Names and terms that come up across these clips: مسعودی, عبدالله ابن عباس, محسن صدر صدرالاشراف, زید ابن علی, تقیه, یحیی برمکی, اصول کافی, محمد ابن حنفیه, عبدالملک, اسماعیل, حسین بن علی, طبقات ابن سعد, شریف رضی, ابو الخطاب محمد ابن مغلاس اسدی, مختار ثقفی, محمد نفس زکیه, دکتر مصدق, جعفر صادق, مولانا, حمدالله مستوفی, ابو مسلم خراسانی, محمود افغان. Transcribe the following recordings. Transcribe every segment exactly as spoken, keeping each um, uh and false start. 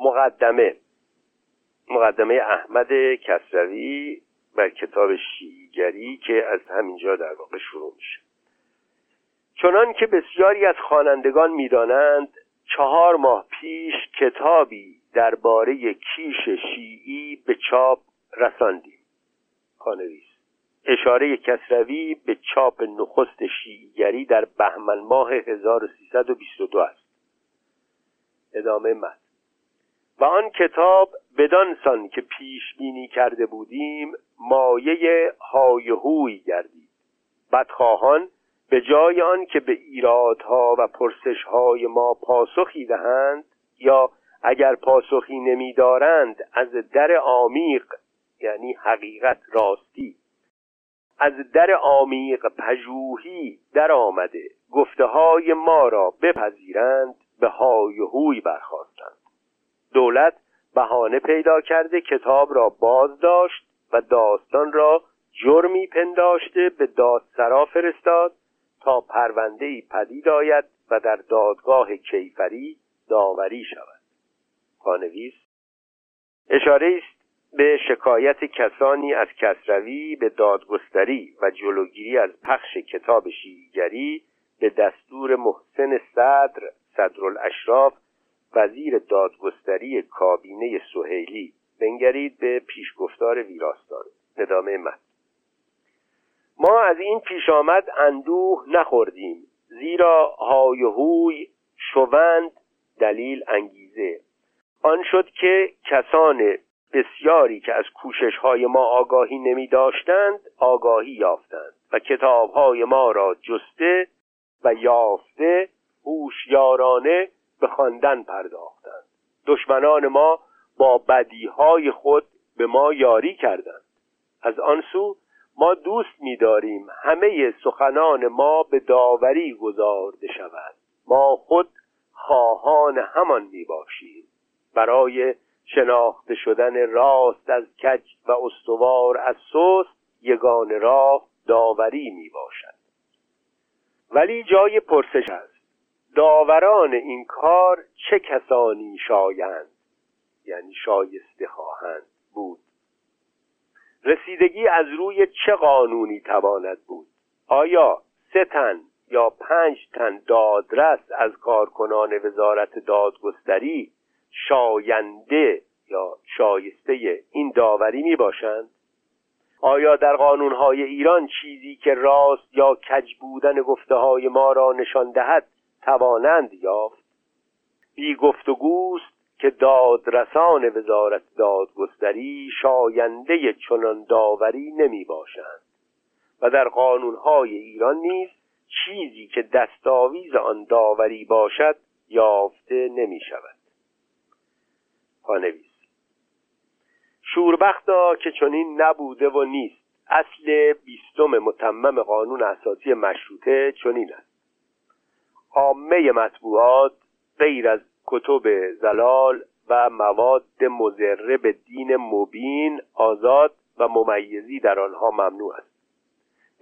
مقدمه مقدمه احمد کسروی بر کتاب شیعیگری که از همینجا در واقع شروع میشه. چنان که بسیاری از خوانندگان میدانند، چهار ماه پیش کتابی درباره کیش شیعی به چاپ رساندیم. کانویس اشاره کسروی به چاپ نخست شیعیگری در بهمن ماه هزار و سیصد و بیست و دو است. ادامه متن. و آن کتاب بدانسان که پیش بینی کرده بودیم مایه هایهوی گردید. بدخواهان به جای آن که به ایرادها و پرسش‌های ما پاسخی دهند، یا اگر پاسخی نمی‌دارند از در عمیق، یعنی حقیقت راستی، از در عمیق پژوهی در آمده گفته‌های ما را بپذیرند، به های و هوی برخاستند. دولت بهانه پیدا کرده کتاب را باز داشت و داستان را جرمی پنداشته به دادسرا فرستاد تا پرونده‌ای پدید آید و در دادگاه کیفری داوری شود. پانویس اشاره است به شکایت کسانی از کسروی به دادگستری و جلوگیری از پخش کتاب شیعیگری به دستور محسن صدر صدرالاشراف وزیر دادگستری کابینه سهیلی. بنگرید به پیشگفتار ویراستان. ندامه من. ما از این پیش آمد اندوه نخوردیم، زیرا های هوی شوند دلیل انگیزه. آن شد که کسان بسیاری که از کوشش‌های ما آگاهی نمی داشتند آگاهی یافتند و کتاب‌های ما را جسته و یافته هوشیارانه به خواندن پرداختند. دشمنان ما با بدیهای خود به ما یاری کردند. از آن سو ما دوست می‌داریم همه سخنان ما به داوری گزارده شود. ما خود خواهان همان می‌باشیم. برای شناخته شدن راست از کج و استوار از سست یگان راه داوری میباشد. ولی جای پرسش است، داوران این کار چه کسانی شایند، یعنی شایسته خواهند بود؟ رسیدگی از روی چه قانونی تواند بود؟ آیا سه تن یا پنج تن دادرس از کارکنان وزارت دادگستری شاینده یا شایسته این داوری می باشند؟ آیا در قانونهای ایران چیزی که راست یا کج بودن گفته‌های ما را نشان دهد توانند یافت؟ بی گفتگوست که دادرسان وزارت دادگستری شاینده چنان داوری نمی باشند و در قانونهای ایران نیز چیزی که دستاویز آن داوری باشد یافته نمی شود. پانویس شوربختا که چنین نبوده و نیست. اصل بیستم متمم قانون اساسی مشروطه چنین است: عامه مطبوعات غیر از کتب زلال و مواد مضر به دین مبین آزاد و ممیزی در آنها ممنوع است.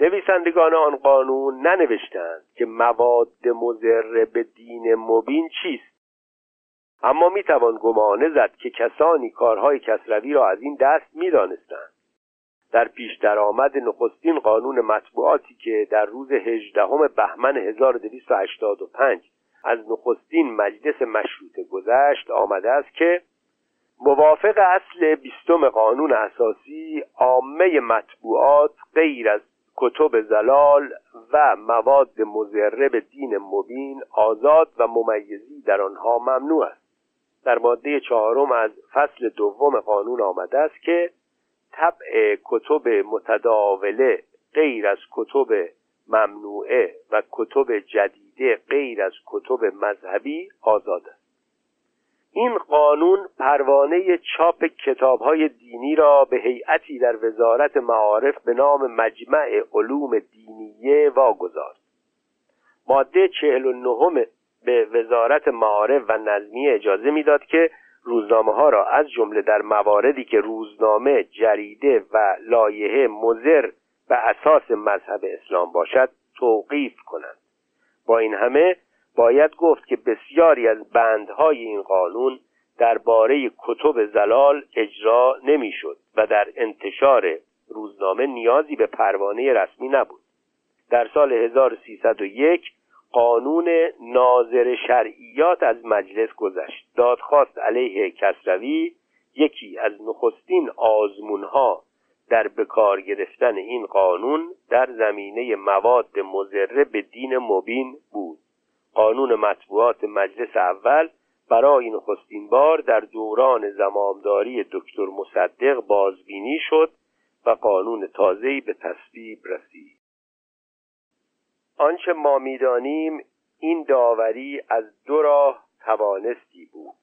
نویسندگان آن قانون ننوشتند که مواد مضر به دین مبین چیست، اما میتوان گمانه زد که کسانی کارهای کسروی را از این دست میدانستند. در پیش درآمد نخستین قانون مطبوعاتی که در روز هجدهم بهمن هزار و دویست و هشتاد و پنج از نخستین مجلس مشروطه گذشت آمده است که موافق اصل بیستم قانون اساسی عامه مطبوعات غیر از کتب زلال و مواد مضر به دین مبین آزاد و ممیزی در آنها ممنوع است. در ماده چهارم از فصل دوم قانون آمده است که طبع کتب متداوله غیر از کتب ممنوعه و کتب جدیده غیر از کتب مذهبی آزاد است. این قانون پروانه چاپ کتاب‌های دینی را به هیئتی در وزارت معارف به نام مجمع علوم دینیه واگذارد. ماده چهل و نه به وزارت معارف و نظمیه اجازه می‌داد که روزنامه‌ها را از جمله در مواردی که روزنامه، جریده و لایحه مضر به اساس مذهب اسلام باشد توقیف کنند. با این همه باید گفت که بسیاری از بندهای این قانون درباره کتب زلال اجرا نمیشد و در انتشار روزنامه نیازی به پروانه رسمی نبود. در سال هزار و سیصد و یک قانون ناظر شرعیات از مجلس گذشت. دادخواست علیه کسروی یکی از نخستین آزمونها در بکار گرفتن این قانون در زمینه مواد مضر به دین مبین بود. قانون مطبوعات مجلس اول برای نخستین بار در دوران زمامداری دکتر مصدق بازبینی شد و قانون تازه‌ای به تصویب رسید. آنچه ما می‌دانیم این داوری از دو راه توانستی بود.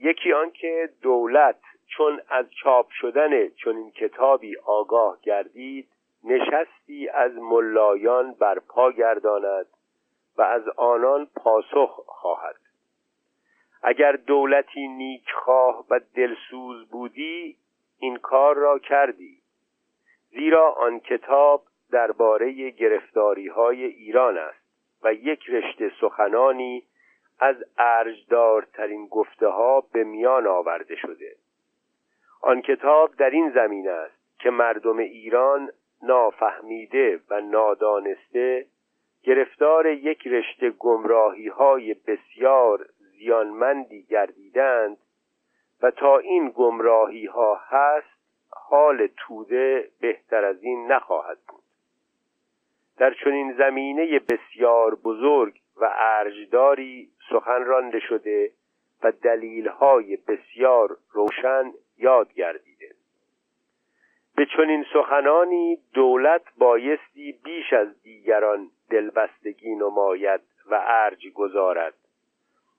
یکی آنکه دولت چون از چاپ شدن چنین کتابی آگاه گردید نشستی از ملایان برپا گرداند و از آنان پاسخ خواهد. اگر دولتی نیکخواه و دلسوز بودی این کار را کردی، زیرا آن کتاب درباره گرفتاری‌های ایران است و یک رشته سخنانی از ارجدارترین گفته‌ها به میان آورده شده. آن کتاب در این زمینه است که مردم ایران نافهمیده و نادانسته گرفتار یک رشته گمراهی‌های بسیار زیانمندی گردیدند و تا این گمراهی‌ها هست حال توده بهتر از این نخواهد بود. در چنین زمینه بسیار بزرگ و ارجداری سخن رانده شده و دلیل‌های بسیار روشن یاد گردیده. به چنین سخنانی دولت بایستی بیش از دیگران دلبستگی نماید و ارج گذارد،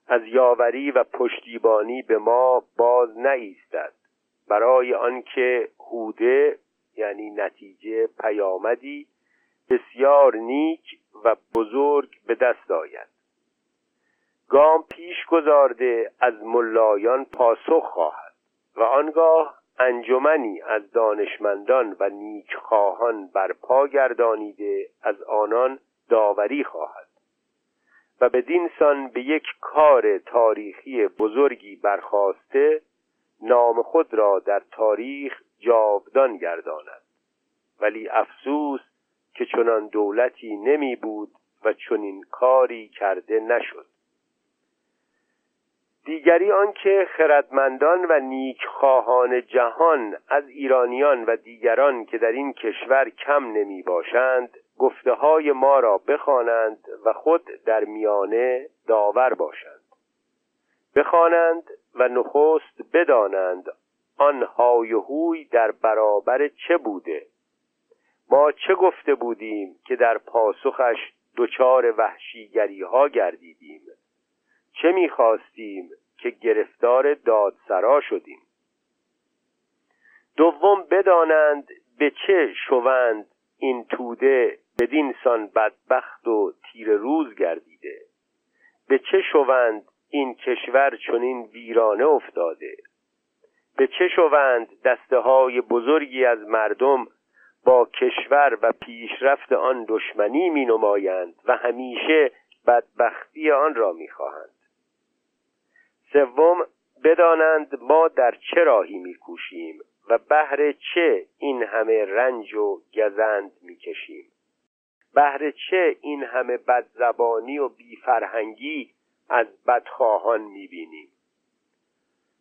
از یاوری و پشتیبانی به ما باز نایستد، برای آنکه هوده یعنی نتیجه پیامدی بسیار نیک و بزرگ به دست آید. گام پیش گذارده از ملایان پاسخ خواهد و آنگاه انجمنی از دانشمندان و نیکخواهان برپا گردانیده از آنان داوری خواهد و بدین سان به یک کار تاریخی بزرگی برخاسته نام خود را در تاریخ جاودان گرداند. ولی افسوس که چنان دولتی نمی بود و چنین کاری کرده نشد. دیگری آنکه خردمندان و نیکخواهان جهان از ایرانیان و دیگران که در این کشور کم نمی باشند گفته های ما را بخوانند و خود در میانه داور باشند، بخوانند و نخست بدانند آن های و هوی در برابر چه بوده، ما چه گفته بودیم که در پاسخش دچار وحشیگری ها گردیدیم، چه می‌خواستیم که گرفتار دادسرا شدیم. دوم بدانند به چه شوند این توده بدین سان بدبخت و تیر روز گردیده، به چه شوند این کشور چنین ویرانه افتاده، به چه شوند دسته‌های بزرگی از مردم با کشور و پیشرفت آن دشمنی می‌نمایند و همیشه بدبختی آن را می‌خواهند. سوم بدانند ما در چه راهی می‌کوشیم و بهر چه این همه رنج و گزند می‌کشیم، بهر چه این همه بدزبانی و بی‌فرهنگی از بدخواهان می‌بینیم.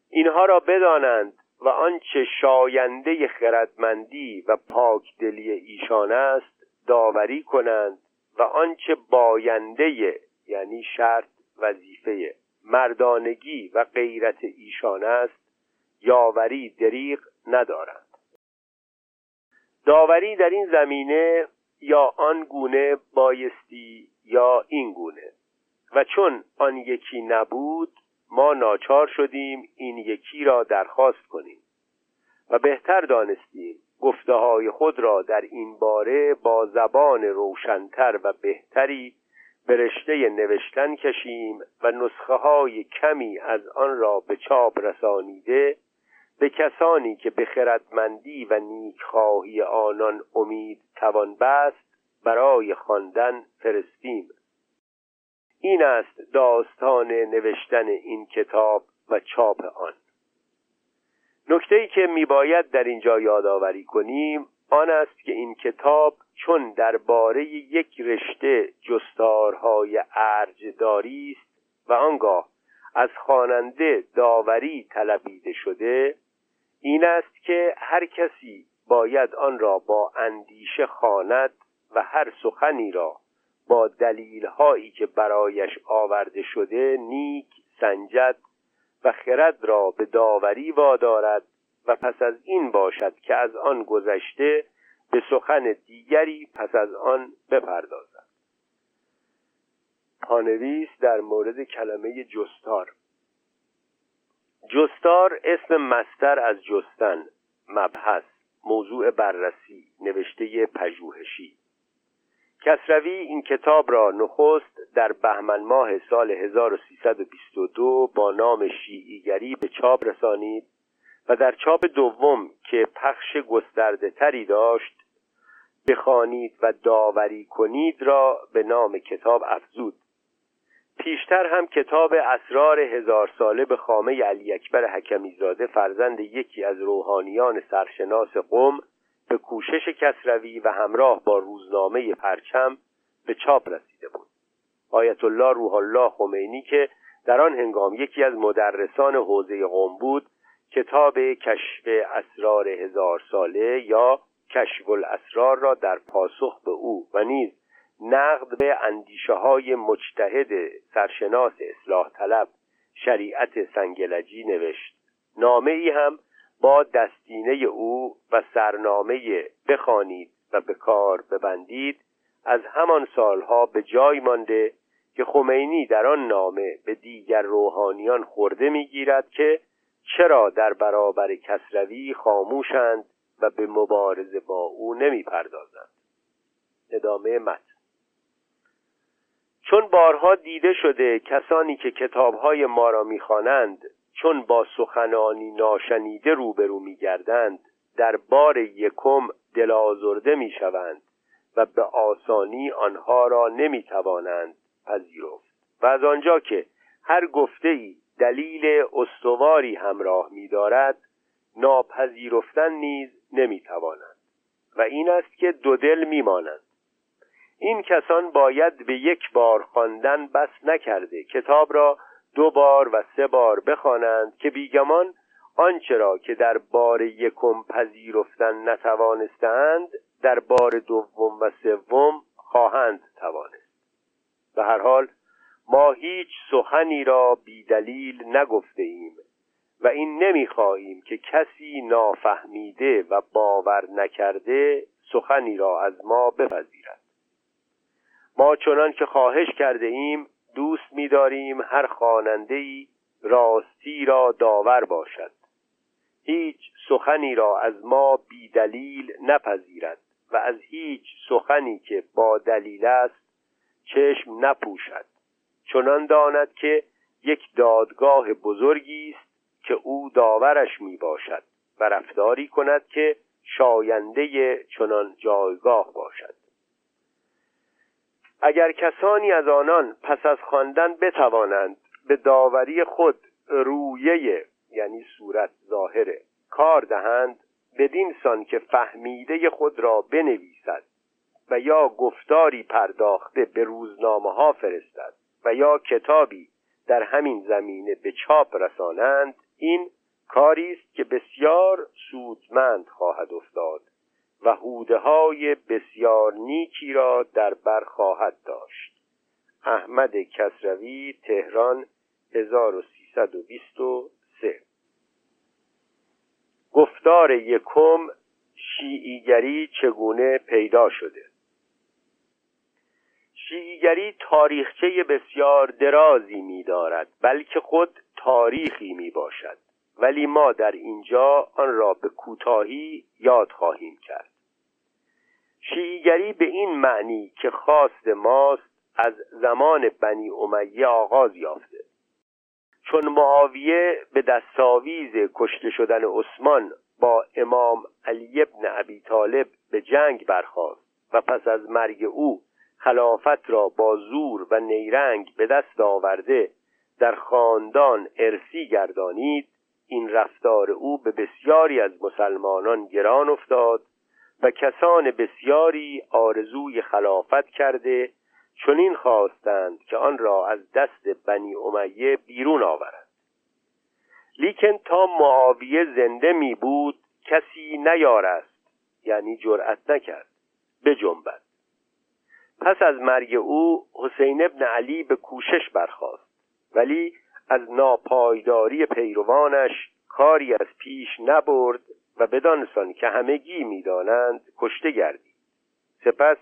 اینها را بدانند و آنچه شاینده خردمندی و پاکدلی ایشان است داوری کنند و آنچه باینده یعنی شرط وظیفه مردانگی و غیرت ایشان است یاوری دریغ ندارند. داوری در این زمینه یا آن گونه بایستی یا این گونه و چون آن یکی نبود ما ناچار شدیم این یکی را درخواست کنیم و بهتر دانستیم گفته‌های خود را در این باره با زبان روشن‌تر و بهتری به رشته نوشتن کشیم و نسخه‌های کمی از آن را به چاپ رسانیده به کسانی که به خردمندی و نیکخواهی آنان امید توان بست برای خواندن فرستیم. این است داستان نوشتن این کتاب و چاپ آن. نکته‌ای که می‌باید در اینجا یادآوری کنیم آن است که این کتاب چون درباره یک رشته جستارهای ارجداری است و آنگاه از خواننده داوری طلبیده شده، این است که هر کسی باید آن را با اندیشه خواند و هر سخنی را با دلیل‌هایی که برایش آورده شده نیک سنجد و خرد را به داوری وادارد و پس از این باشد که از آن گذشته به سخن دیگری پس از آن بپردازد. پانویس در مورد کلمه جستار: جستار اسم مصدر از جستن، مبحث، موضوع بررسی، نوشته پژوهشی. کسروی این کتاب را نخست در بهمن ماه سال هزار و سیصد و بیست و دو با نام شیعیگری به چاپ رسانید و در چاپ دوم که پخش گسترده تری داشت، بخوانید و داوری کنید را به نام کتاب افزود. پیشتر هم کتاب اسرار هزار ساله به خامه علی اکبر حکمی زاده فرزند یکی از روحانیان سرشناس قم به کوشش کسروی و همراه با روزنامه پرچم به چاپ رسیده بود. آیت الله روح الله خمینی که در آن هنگام یکی از مدرسان حوزه قم بود، کتاب کشف اسرار هزار ساله یا کشف الاسرار را در پاسخ به او و نیز نقد به اندیشه های مجتهد سرشناس اصلاح طلب شریعت سنگلجی نوشت. نامه ای هم با دستینه او و سرنامه بخوانید و به کار ببندید از همان سالها به جای مانده که خمینی در آن نامه به دیگر روحانیان خورده میگیرد که چرا در برابر کسروی خاموشند و به مبارزه با او نمیپردازند. ادامه متن: چون بارها دیده شده کسانی که کتاب‌های ما را می‌خوانند چون با سخنانی ناشنیده روبرو می‌گردند در بار یکم دل‌آزرده می‌شوند و به آسانی آنها را نمی‌توانند پذیرفت و از آنجا که هر گفته‌ای دلیل استواری همراه می‌دارد ناپذیرفتن نیز نمی‌توانند و این است که دو دل می‌مانند. این کسان باید به یک بار خواندن بس نکرده کتاب را دو بار و سه بار بخوانند که بیگمان آنچه را که در بار یکم پذیرفتن نتوانستند در بار دوم و سوم خواهند توانست. به هر حال ما هیچ سخنی را بی دلیل نگفته ایم و این نمی‌خواهیم که کسی نافهمیده و باور نکرده سخنی را از ما بپذیرد. ما چنان که خواهش کرده ایم دوست می داریم هر خواننده‌ای راستی را داور باشد، هیچ سخنی را از ما بی دلیل نپذیرد و از هیچ سخنی که با دلیل است چشم نپوشد، چنان داند که یک دادگاه بزرگی است که او داورش می باشد و رفتاری کند که شاینده چنان جایگاه باشد. اگر کسانی از آنان پس از خواندن بتوانند به داوری خود رویه یعنی صورت ظاهره کار دهند، بدین سان که فهمیده خود را بنویسد و یا گفتاری پرداخته به روزنامه ها فرستد و یا کتابی در همین زمینه به چاپ رسانند، این کاری است که بسیار سودمند خواهد افتاد و هوده‌های بسیار نیکی را در بر خواهد داشت. احمد کسروی، تهران، هزار و سیصد و بیست و سه. گفتار یکم: شیعیگری چگونه پیدا شده؟ شیعیگری تاریخچه بسیار درازی می‌دارد، بلکه خود تاریخی می‌باشد، ولی ما در اینجا آن را به کوتاهی یاد خواهیم کرد. شیعیگری به این معنی که خواست ماست از زمان بنی امیه آغاز یافته. چون معاویه به دستاویز کشته شدن عثمان با امام علی ابن ابی طالب به جنگ برخاست و پس از مرگ او خلافت را با زور و نیرنگ به دست آورده در خاندان ارثی گردانید، این رفتار او به بسیاری از مسلمانان گران افتاد و کسان بسیاری آرزوی خلافت کرده چنین خواستند که آن را از دست بنی امیه بیرون آورند. لیکن تا معاویه زنده می بود کسی نیارست، یعنی جرأت نکرد بجنبد. پس از مرگ او حسین بن علی به کوشش برخاست، ولی از ناپایداری پیروانش کاری از پیش نبرد و بدانسان که همگی می دانند کشته گردید. سپس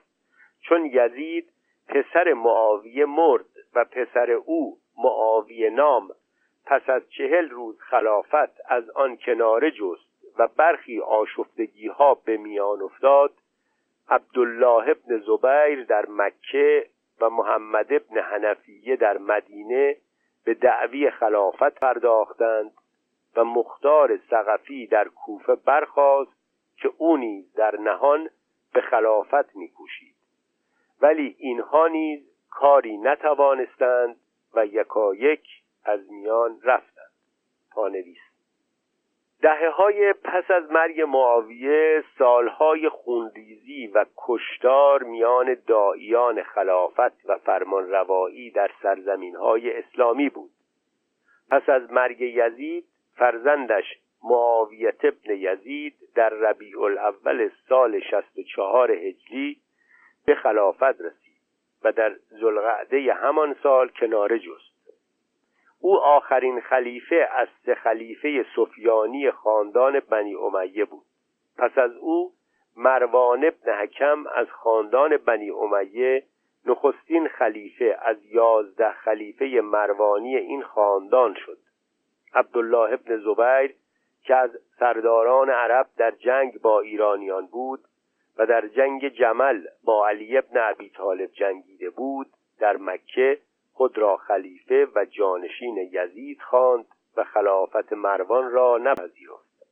چون یزید پسر معاویه مرد و پسر او معاویه نام پس از چهل روز خلافت از آن کناره جست و برخی آشفتگی ها به میان افتاد، عبدالله ابن زبیر در مکه و محمد ابن حنفیه در مدینه به دعوی خلافت پرداختند و مختار ثقفی در کوفه برخاست که او نیز در نهان به خلافت می‌کوشید، ولی اینها نیز کاری نتوانستند و یکایک از میان رفتند. پانویس: دهه‌های پس از مرگ معاویه سالهای خونریزی و کشتار میان داعیان خلافت و فرمانروایی در سرزمین‌های اسلامی بود. پس از مرگ یزید فرزندش معاویه ابن یزید در ربیع الاول سال شصت و چهار هجری به خلافت رسید و در ذوالقعده همان سال کناره جست. او آخرین خلیفه از سه خلیفه سفیانی خاندان بنی امیه بود. پس از او مروان ابن حکم از خاندان بنی امیه نخستین خلیفه از یازده خلیفه مروانی این خاندان شد. عبدالله ابن زبیر که از سرداران عرب در جنگ با ایرانیان بود و در جنگ جمل با علی ابن ابی طالب جنگیده بود، در مکه خود را خلیفه و جانشین یزید خواند و خلافت مروان را نپذیرفت.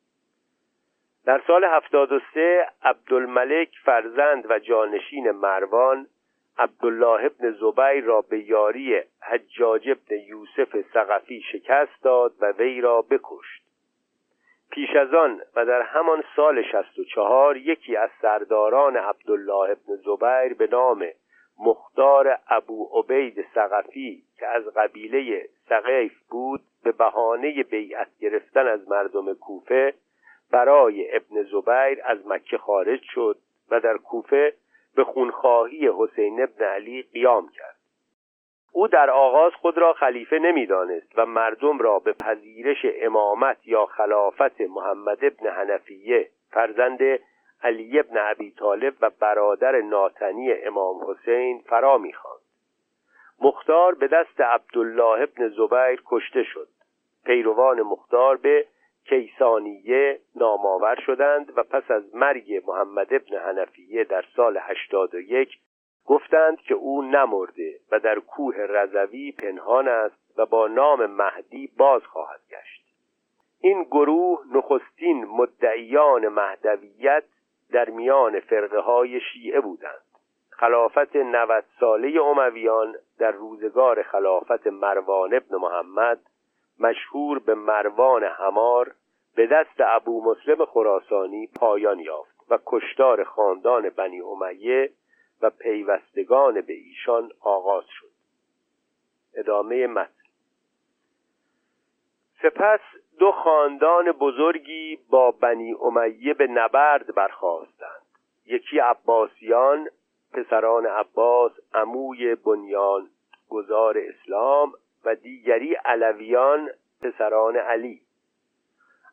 در سال هفتاد و سه عبدالملک فرزند و جانشین مروان عبدالله ابن زبیر را به یاری حجاج ابن یوسف ثقفی شکست داد و وی را بکشت. پیش از آن و در همان سال شصت و چهار یکی از سرداران عبدالله ابن زبیر به نام مختار ابو عبید ثقفی که از قبیله ثقیف بود به بهانه بیعت گرفتن از مردم کوفه برای ابن زبیر از مکه خارج شد و در کوفه به خونخواهی حسین بن علی قیام کرد. او در آغاز خود را خلیفه نمی‌دانست و مردم را به پذیرش امامت یا خلافت محمد بن حنفیه فرزند علی بن ابی طالب و برادر ناتنی امام حسین فرا می‌خواند. مختار به دست عبدالله بن زبیر کشته شد. پیروان مختار به کیسانیه نامآور شدند و پس از مرگ محمد ابن حنفیه در سال هشتاد و یک گفتند که او نمرده و در کوه رضوی پنهان است و با نام مهدی باز خواهد گشت. این گروه نخستین مدعیان مهدویت در میان فرقه های شیعه بودند. خلافت نود ساله امویان در روزگار خلافت مروان ابن محمد مشهور به مروان حمار به دست ابو مسلم خراسانی پایان یافت و کشتار خاندان بنی امیه و پیوستگان به ایشان آغاز شد. ادامه متن. سپس دو خاندان بزرگی با بنی امیه به نبرد برخاستند. یکی عباسیان، پسران عباس عموی بنیان گذار اسلام، و دیگری علویان، پسران علی.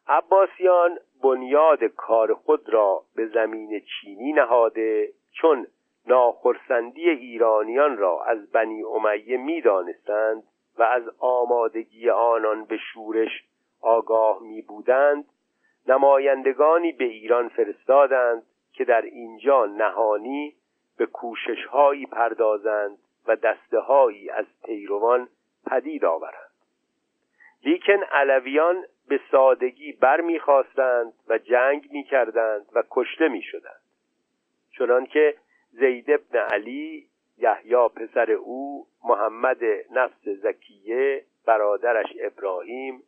عباسیان بنیاد کار خود را به زمین چینی نهاده چون ناخرسندی ایرانیان را از بنی امیه می دانستند و از آمادگی آنان به شورش آگاه می بودند، نمایندگانی به ایران فرستادند که در اینجا نهانی به کوشش هایی پردازند و دسته هایی از پیروان پدید آورند. لیکن علویان به سادگی بر می خواستند و جنگ می کردند و کشته می شدند، چنانکه زید ابن علی، یحیی پسر او، محمد نفس زکیه، برادرش ابراهیم،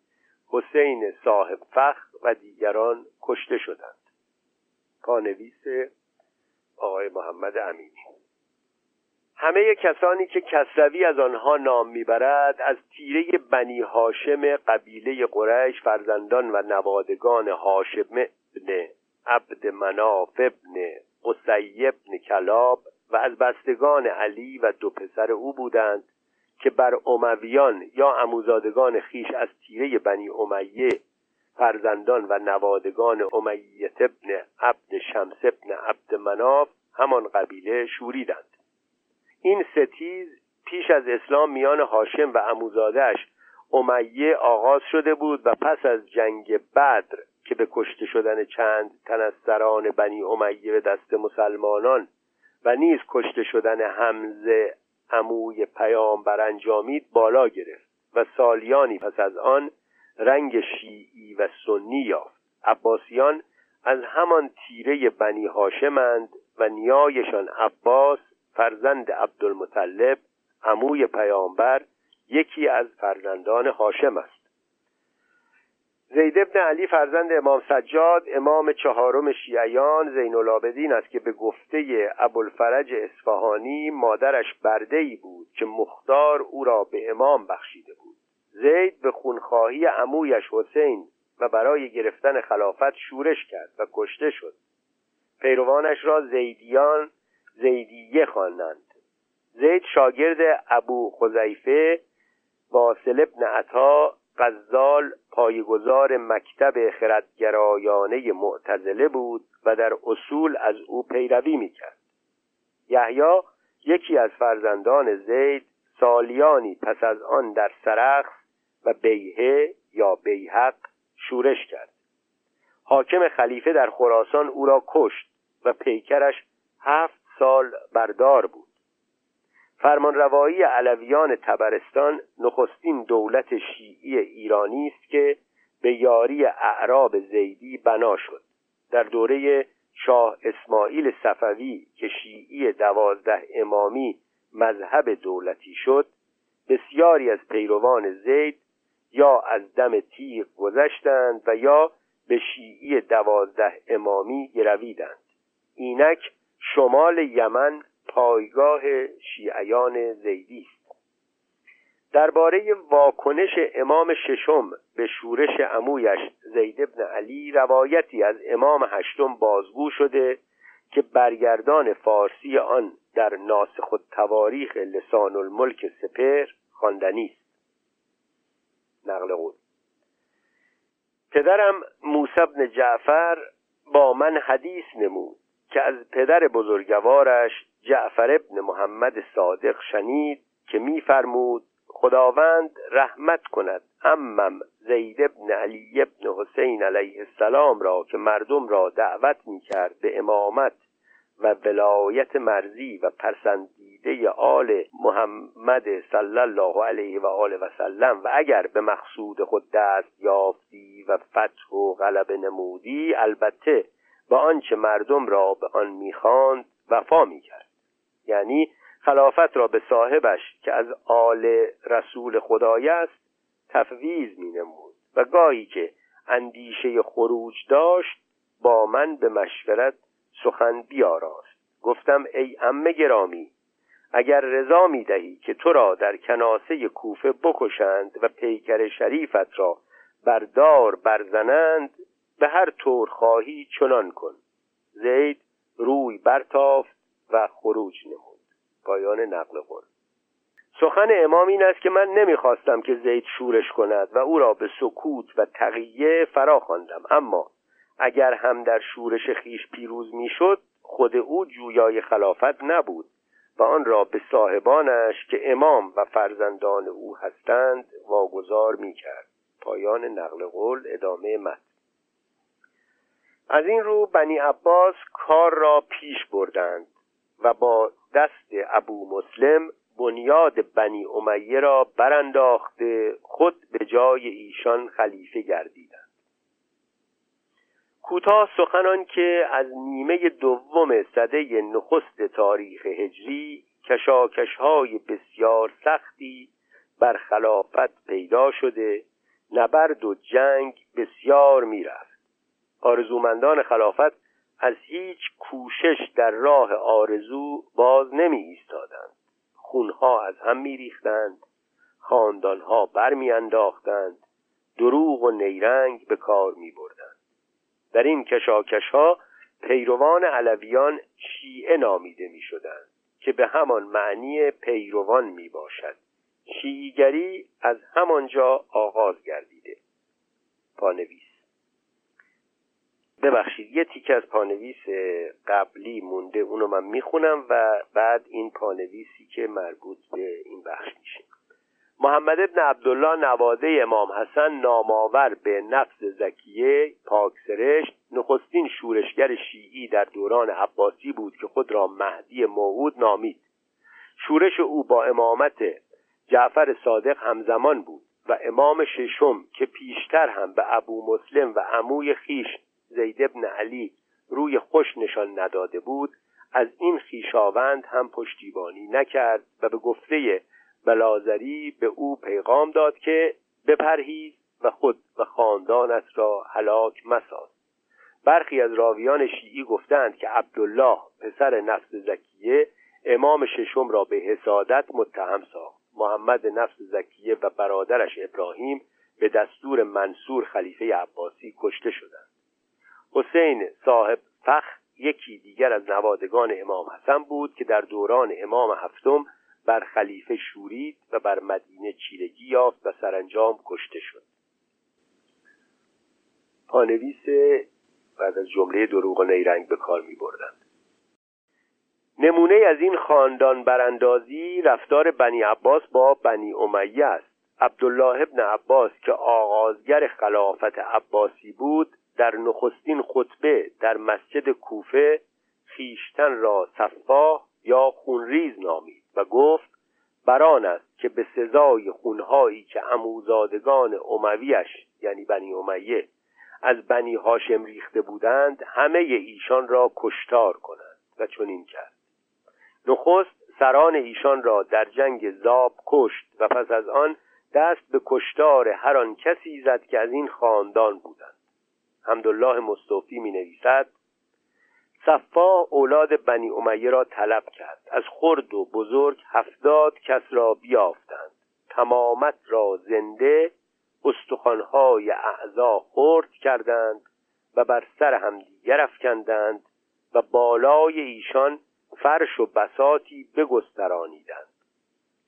حسین صاحب فخ و دیگران کشته شدند. پانویس آقای محمد امینی. همه کسانی که کسروی از آنها نام میبرد از تیره بنی هاشم قبیله قریش فرزندان و نوادگان هاشم ابن عبد مناف ابن قصی ابن کلاب و از بستگان علی و دو پسر او بودند که بر امویان یا عموزادگان خیش از تیره بنی امیه فرزندان و نوادگان امیه ابن عبد شمس ابن عبد مناف همان قبیله شوریدند. این ستیز پیش از اسلام میان هاشم و عموزاده‌اش امیه آغاز شده بود و پس از جنگ بدر که به کشته شدن چند تن از سران بنی امیه به دست مسلمانان و نیز کشته شدن حمزه عموی پیامبر انجامید بالا گرفت و سالیانی پس از آن رنگ شیعی و سنی یافت. عباسیان از همان تیره بنی هاشم‌اند و نیایشان عباس فرزند عبدالمطلب عموی پیامبر یکی از فرزندان هاشم است. زید ابن علی فرزند امام سجاد امام چهارم شیعیان زین العابدین است که به گفته ابوالفرج اصفهانی مادرش برده‌ای بود که مختار او را به امام بخشیده بود. زید به خونخواهی عمویش حسین و برای گرفتن خلافت شورش کرد و کشته شد. پیروانش را زیدیان زیدیه خواندند. زید شاگرد ابو خزیفه واصل ابن عطا غزال پایه‌گذار مکتب خردگرایانه معتزله بود و در اصول از او پیروی می‌کرد. یحیی یکی از فرزندان زید سالیانی پس از آن در سرخس و بیهه یا بیهق شورش کرد. حاکم خلیفه در خراسان او را کشت و پیکرش هفت سال بردار بود. فرمانروایی علویان طبرستان نخستین دولت شیعی ایرانی است که به یاری اعراب زیدی بنا شد. در دوره شاه اسماعیل صفوی که شیعی دوازده امامی مذهب دولتی شد، بسیاری از پیروان زید یا از دم تیغ گذشتند و یا به شیعی دوازده امامی گرویدند. اینک شمال یمن پایگاه شیعیان زیدی است. درباره واکنش امام ششم به شورش عمویش زید ابن علی روایتی از امام هشتم بازگو شده که برگردان فارسی آن در ناسخ التواریخ لسان الملک سپهر خواندنی است. نقل قول: پدرم موسی بن جعفر با من حدیث نمود که از پدر بزرگوارش جعفر ابن محمد صادق شنید که می‌فرمود خداوند رحمت کند عمم زید ابن علی ابن حسین علیه السلام را که مردم را دعوت می‌کرد به امامت و ولایت مرضی و پسندیده آل محمد صلی الله علیه و آله و سلم و اگر به مقصود خود دست یافتی و فتح و غلبه نمودی البته با آنچه مردم را به آن می‌خواند وفا می‌کرد، یعنی خلافت را به صاحبش که از آل رسول خدای است تفویض می‌نمود و گاهی که اندیشه خروج داشت با من به مشورت سخن بیاراست. گفتم ای عمه گرامی، اگر رضا می‌دهی که تو را در کناسه کوفه بکشند و پیکر شریفت را بر دار برزنند به هر طور خواهی چنان کن. زید روی برتافت و خروج نمود. پایان نقل قول. سخن امام این است که من نمیخواستم که زید شورش کند و او را به سکوت و تقیه فرا خواندم، اما اگر هم در شورش خیش پیروز میشد خود او جویای خلافت نبود و آن را به صاحبانش که امام و فرزندان او هستند واگذار میکرد. پایان نقل قول. ادامه متن. از این رو بنی عباس کار را پیش بردند و با دست ابو مسلم بنیاد بنی امیه را برانداخته خود به جای ایشان خلیفه گردیدند. کوتاه سخن آن که از نیمه دوم سده نخست تاریخ هجری کشاکش‌های بسیار سختی بر خلافت پیدا شده، نبرد و جنگ بسیار میرفت. آرزومندان خلافت از هیچ کوشش در راه آرزو باز نمی ایستادند. خونها از هم می ریختند، خاندانها بر می انداختند، دروغ و نیرنگ به کار می بردند. در این کشاکش ها پیروان علویان شیعه نامیده می شدند که به همان معنی پیروان می باشد. شیعیگری از همانجا آغاز گردیده. پانویس ببخشید، یه تیکه از پانویس قبلی مونده، اونو من میخونم و بعد این پانویسی که مربوط به این بخش میشه. محمد ابن عبدالله نواده امام حسن نامآور به نفس زکیه پاکسرشت، نخستین شورشگر شیعی در دوران عباسی بود که خود را مهدی موعود نامید. شورش او با امامت جعفر صادق همزمان بود و امام ششم که پیشتر هم به ابو مسلم و عموی خیش زید ابن علی روی خوش نشان نداده بود، از این خیشاوند هم پشتیبانی نکرد و به گفته بلاذری به او پیغام داد که بپرهیز و خود و خاندانت را هلاک مساز. برخی از راویان شیعی گفتند که عبدالله پسر نفس زکیه امام ششم را به حسادت متهم ساخت. محمد نفس زکیه و برادرش ابراهیم به دستور منصور خلیفه عباسی کشته شدند. حسین صاحب فخ یکی دیگر از نوادگان امام حسن بود که در دوران امام هفتم بر خلیفه شورید و بر مدینه چیرگی یافت و سرانجام کشته شد. پانویس بعد از جمله دروغ و نیرنگ به کار می بردند. نمونه از این خاندان براندازی رفتار بنی عباس با بنی امیه است. عبدالله ابن عباس که آغازگر خلافت عباسی بود، در نخستین خطبه در مسجد کوفه خیشتن را صفاح یا خونریز نامید و گفت بران است که به سزای خونهایی که عموزادگان امویش یعنی بنی امیه از بنی هاشم ریخته بودند همه ایشان را کشتار کنند و چنین کرد. نخست سران ایشان را در جنگ زاب کشت و پس از آن دست به کشتار هر آن کسی زد که از این خاندان بودند. حمدالله مستوفی می نویسد صفا اولاد بنی امیه را طلب کرد، از خرد و بزرگ هفتاد کس را بیافتند، تمامت را زنده استخوان‌های اعضا خرد کردند و بر سر هم دیگر افکندند و بالای ایشان فرش و بساطی بگسترانیدند.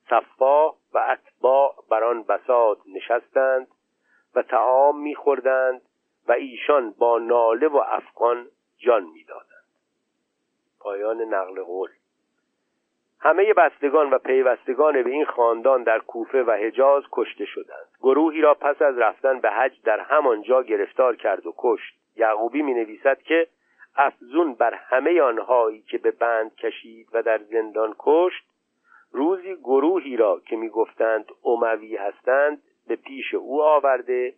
صفا و اتباع بر آن بساط نشستند و طعام می‌خوردند و ایشان با ناله و افغان جان می‌دادند. پایان نقل قول. همه بستگان و پیوستگان به این خاندان در کوفه و حجاز کشته شدند. گروهی را پس از رفتن به حج در همانجا گرفتار کرد و کشت. یعقوبی می‌نویسد که افزون بر همه آنهایی که به بند کشید و در زندان کشت، روزی گروهی را که می‌گفتند اموی هستند به پیش او آورده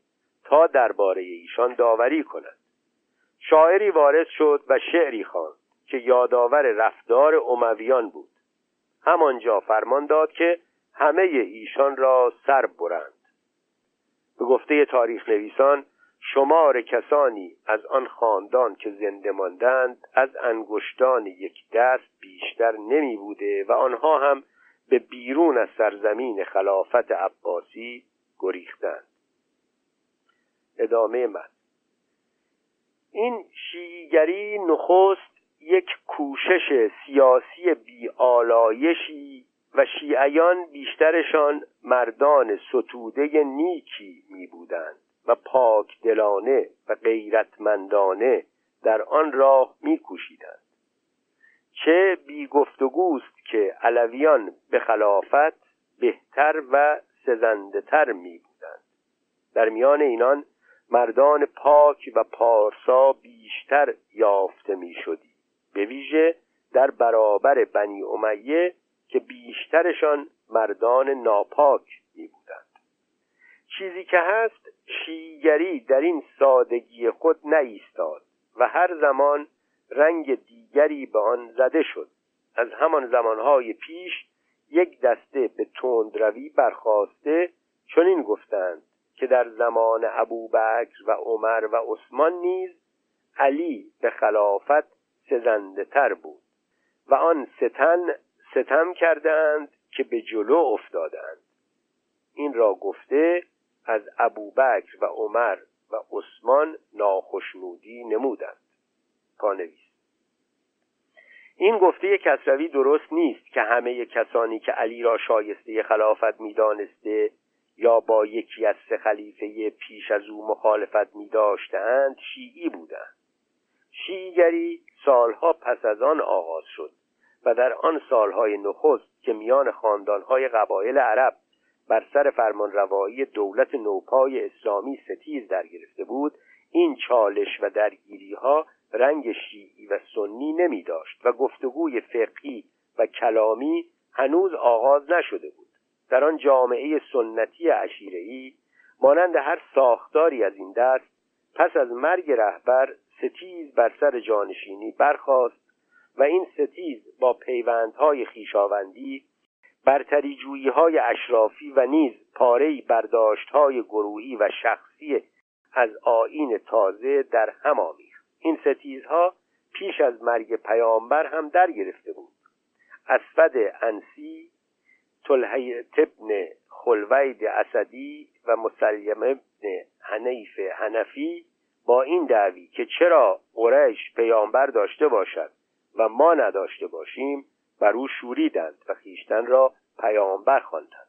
تا درباره ایشان داوری کند. شاعری وارد شد و شعری خواند که یادآور رفتار امویان بود. همانجا فرمان داد که همه ایشان را سر برند. به گفته تاریخ نویسان شمار کسانی از آن خاندان که زنده ماندند از انگشتان یک دست بیشتر نمی بوده و آنها هم به بیرون از سرزمین خلافت عباسی گریختند. ادامه من. این شیعیگری نخست یک کوشش سیاسی بی‌آلایشی و شیعیان بیشترشان مردان ستوده نیکی می بودند و پاک دلانه و غیرتمندانه در آن راه می کوشیدند. چه بی گفتگوست که علویان به خلافت بهتر و سزنده تر می بودند. در میان اینان مردان پاک و پارسا بیشتر یافته می شدی، به ویژه در برابر بنی امیه که بیشترشان مردان ناپاک می بودند. چیزی که هست، شیعیگری در این سادگی خود نایستاد و هر زمان رنگ دیگری به آن زده شد. از همان زمانهای پیش یک دسته به تندروی برخاسته چنین گفتند که در زمان ابوبکر و عمر و عثمان نیز علی به خلافت سزنده تر بود و آن ستن ستم کردند که به جلو افتادند. این را گفته از ابوبکر و عمر و عثمان ناخشنودی نمودند. پانویس: این گفته کسروی درست نیست که همه کسانی که علی را شایسته خلافت می دانسته یا با یکی از سه خلیفه پیش از او مخالفت می داشتند شیعی بودند. شیعیگری سالها پس از آن آغاز شد و در آن سالهای نخست که میان خاندانهای قبایل عرب بر سر فرمانروایی دولت نوپای اسلامی ستیز در گرفته بود، این چالش و درگیری‌ها رنگ شیعی و سنی نمی داشت و گفتگوی فقهی و کلامی هنوز آغاز نشده بود. در آن جامعه سنتی عشیره‌ای مانند هر ساختاری از این دست پس از مرگ رهبر ستیز بر سر جانشینی برخاست و این ستیز با پیوندهای خویشاوندی، برتری جویی‌های اشرافی و نیز پاره‌ای برداشت‌های گروهی و شخصی از آیین تازه در هم آمیخت. این ستیزها پیش از مرگ پیامبر هم در گرفته بود. اسود انسی، طلحه ابن خلوید اسدی و مسلم ابن حنیف حنفی با این دعوی که چرا قریش پیامبر داشته باشد و ما نداشته باشیم بر او شوریدند و خویشتن را پیامبر خواندند.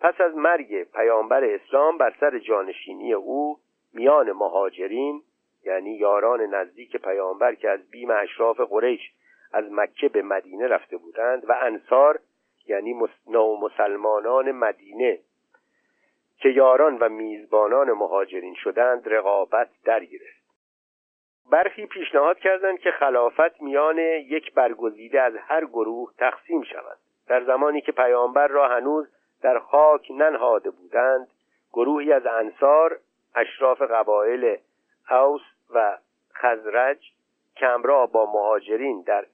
پس از مرگ پیامبر اسلام بر سر جانشینی او میان مهاجرین، یعنی یاران نزدیک پیامبر که از بیم اشراف قریش از مکه به مدینه رفته بودند، و انصار یعنی نومسلمانان مدینه که یاران و میزبانان مهاجرین شدند، رقابت در گرفت. برخی پیشنهاد کردند که خلافت میان یک برگزیده از هر گروه تقسیم شود. در زمانی که پیامبر را هنوز در خاک ننهاده بودند، گروهی از انصار، اشراف قبایل اوس و خزرج، کمرا با مهاجرین در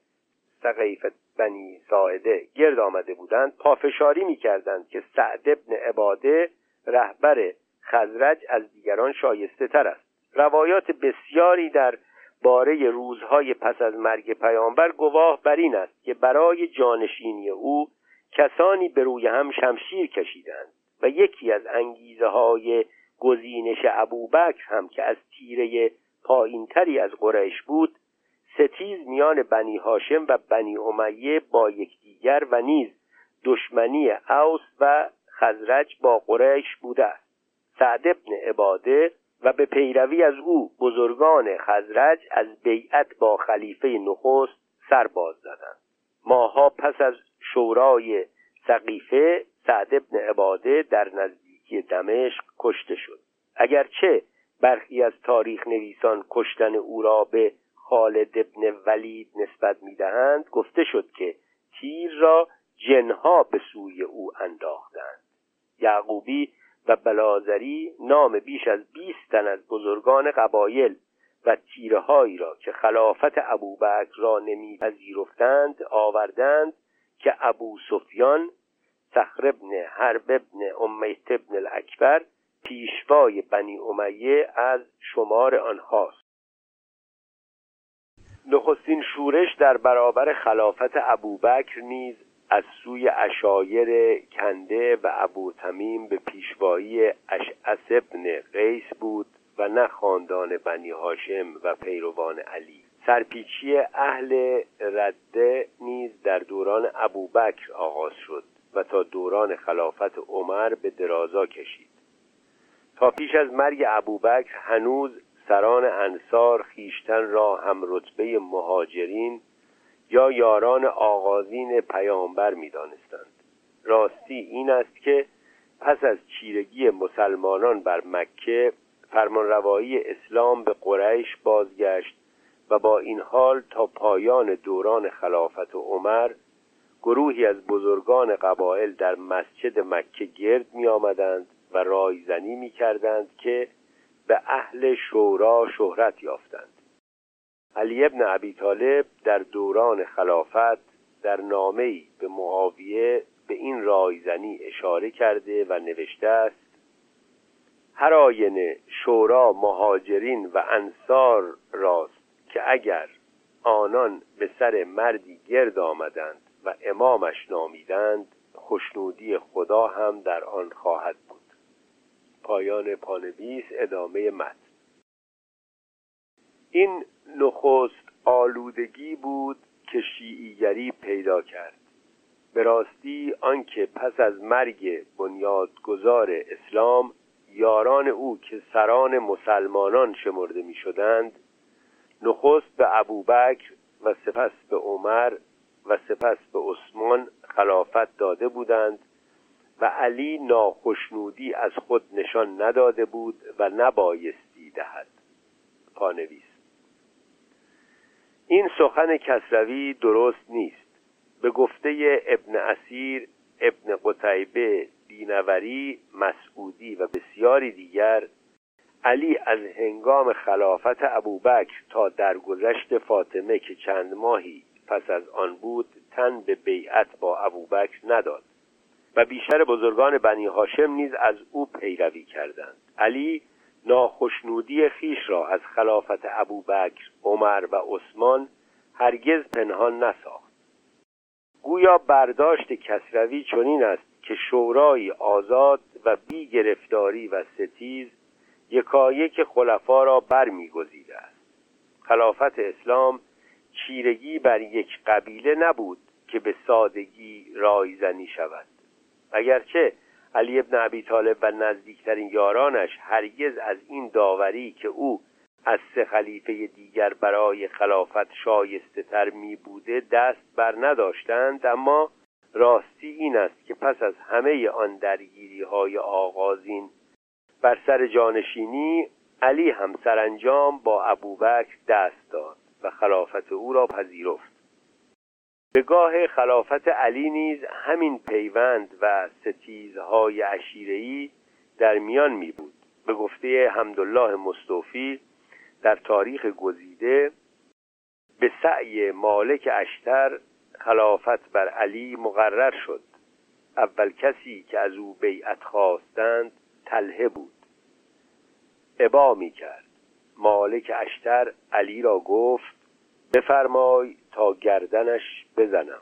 سقیفه بنی ساعده گرد آمده بودند، پافشاری می‌کردند که سعد ابن عباده رهبر خزرج از دیگران شایسته تر است. روایات بسیاری در باره روزهای پس از مرگ پیامبر گواه بر این است که برای جانشینی او کسانی به روی هم شمشیر کشیدند و یکی از انگیزه های گزینش ابوبکر هم که از تیره پایینتری از قریش بود، ستیز میان بنی هاشم و بنی امیه با یکدیگر و نیز دشمنی اوس و خزرج با قریش بوده است. سعد ابن عباده و به پیروی از او بزرگان خزرج از بیعت با خلیفه نخست سر باز زدند. ماها پس از شورای سقیفه، سعد ابن عباده در نزدیکی دمشق کشته شد. اگرچه برخی از تاریخ نویسان کشتن او را به خالد ابن ولید نسبت می‌دهند، گفته شد که تیر را جنها به سوی او انداختند. یعقوبی و بلاذری نام بیش از بیست تن از بزرگان قبایل و تیره‌هایی را که خلافت ابوبکر را نمی‌پذیرفتند آوردند که ابو سفیان، صخر بن حرب بن امیه بن الاکبر، پیشوای بنی امیه، از شمار آنهاست. نخستین شورش در برابر خلافت ابوبکر نیز از سوی اشایر کنده و ابو تمیم به پیشوایی اشعث بن قیس بود و نه خاندان بنی هاشم و پیروان علی. سرپیچی اهل رده نیز در دوران ابوبکر آغاز شد و تا دوران خلافت عمر به درازا کشید. تا پیش از مرگ ابوبکر هنوز سران انصار خیشتن را هم رتبه مهاجرین یا یاران آغازین پیامبر می دانستند. راستی این است که پس از چیرگی مسلمانان بر مکه، فرمانروایی اسلام به قریش بازگشت و با این حال تا پایان دوران خلافت عمر گروهی از بزرگان قبایل در مسجد مکه گرد می آمدند و رایزنی می کردند که به اهل شورا شهرت یافتند. علی ابن ابی طالب در دوران خلافت در نامه‌ای به معاویه به این رایزنی اشاره کرده و نوشته است: هر آینه شورا مهاجرین و انصار راست که اگر آنان به سر مردی گرد آمدند و امامش نامیدند، خوشنودی خدا هم در آن خواهد بود. پایان پانویس. ادامه متن. این نخست آلودگی بود که شیعیگری پیدا کرد. به راستی آنکه پس از مرگ بنیادگذار اسلام یاران او که سران مسلمانان شمرده می شدند، نخست به ابوبکر و سپس به عمر و سپس به عثمان خلافت داده بودند و علی ناخشنودی از خود نشان نداده بود و نبایستی دهد. پانویس: این سخن کسروی درست نیست. به گفته ابن اسیر، ابن قتیبه، دینوری، مسعودی و بسیاری دیگر، علی از هنگام خلافت ابوبکر تا درگذشت فاطمه که چند ماهی پس از آن بود، تن به بیعت با ابوبکر نداد و بیشتر بزرگان بنی هاشم نیز از او پیروی کردند. علی ناخشنودی خیش را از خلافت ابوبکر، عمر و عثمان هرگز پنهان نساخت. گویا برداشت کسروی چنین است که شورای آزاد و بی گرفتاری و ستیز یکایک خلفا را برمی‌گزیده است. خلافت اسلام چیرگی بر یک قبیله نبود که به سادگی رایزنی شود، اگرچه علی ابن ابی طالب و نزدیکترین یارانش هرگز از این داوری که او از سه خلیفه دیگر برای خلافت شایسته تر می بوده دست بر نداشتند، اما راستی این است که پس از همه آن درگیری های آغازین بر سر جانشینی، علی هم سرانجام با ابوبکر دست داد و خلافت او را پذیرفت. به گاه خلافت علی نیز همین پیوند و ستیزهای عشیره‌ای در میان می بود. به گفته حمدالله مستوفی در تاریخ گذیده، به سعی مالک اشتر خلافت بر علی مقرر شد. اول کسی که از او بیعت خواستند طلحه بود. ابا می کرد. مالک اشتر علی را گفت: بفرمای تا گردنش بزنم.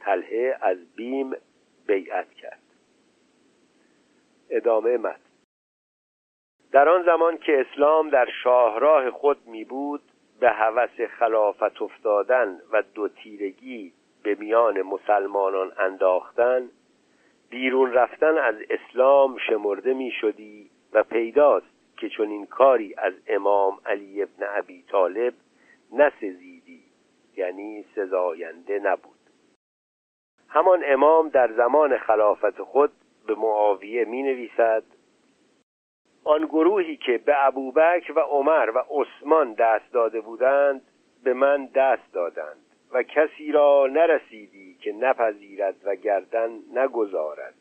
طلحه از بیم بیعت کرد. ادامه متن. در آن زمان که اسلام در شاهراه خود می بود، به هوس خلافت افتادن و دو تیرگی به میان مسلمانان انداختن، بیرون رفتن از اسلام شمرده می شدی و پیداست که چنین کاری از امام علی ابن ابی طالب نسزیدی، یعنی سزاینده نبود. همان امام در زمان خلافت خود به معاویه می نویسد: آن گروهی که به ابوبکر و عمر و عثمان دست داده بودند به من دست دادند و کسی را نرسیدی که نپذیرد و گردن نگذارد.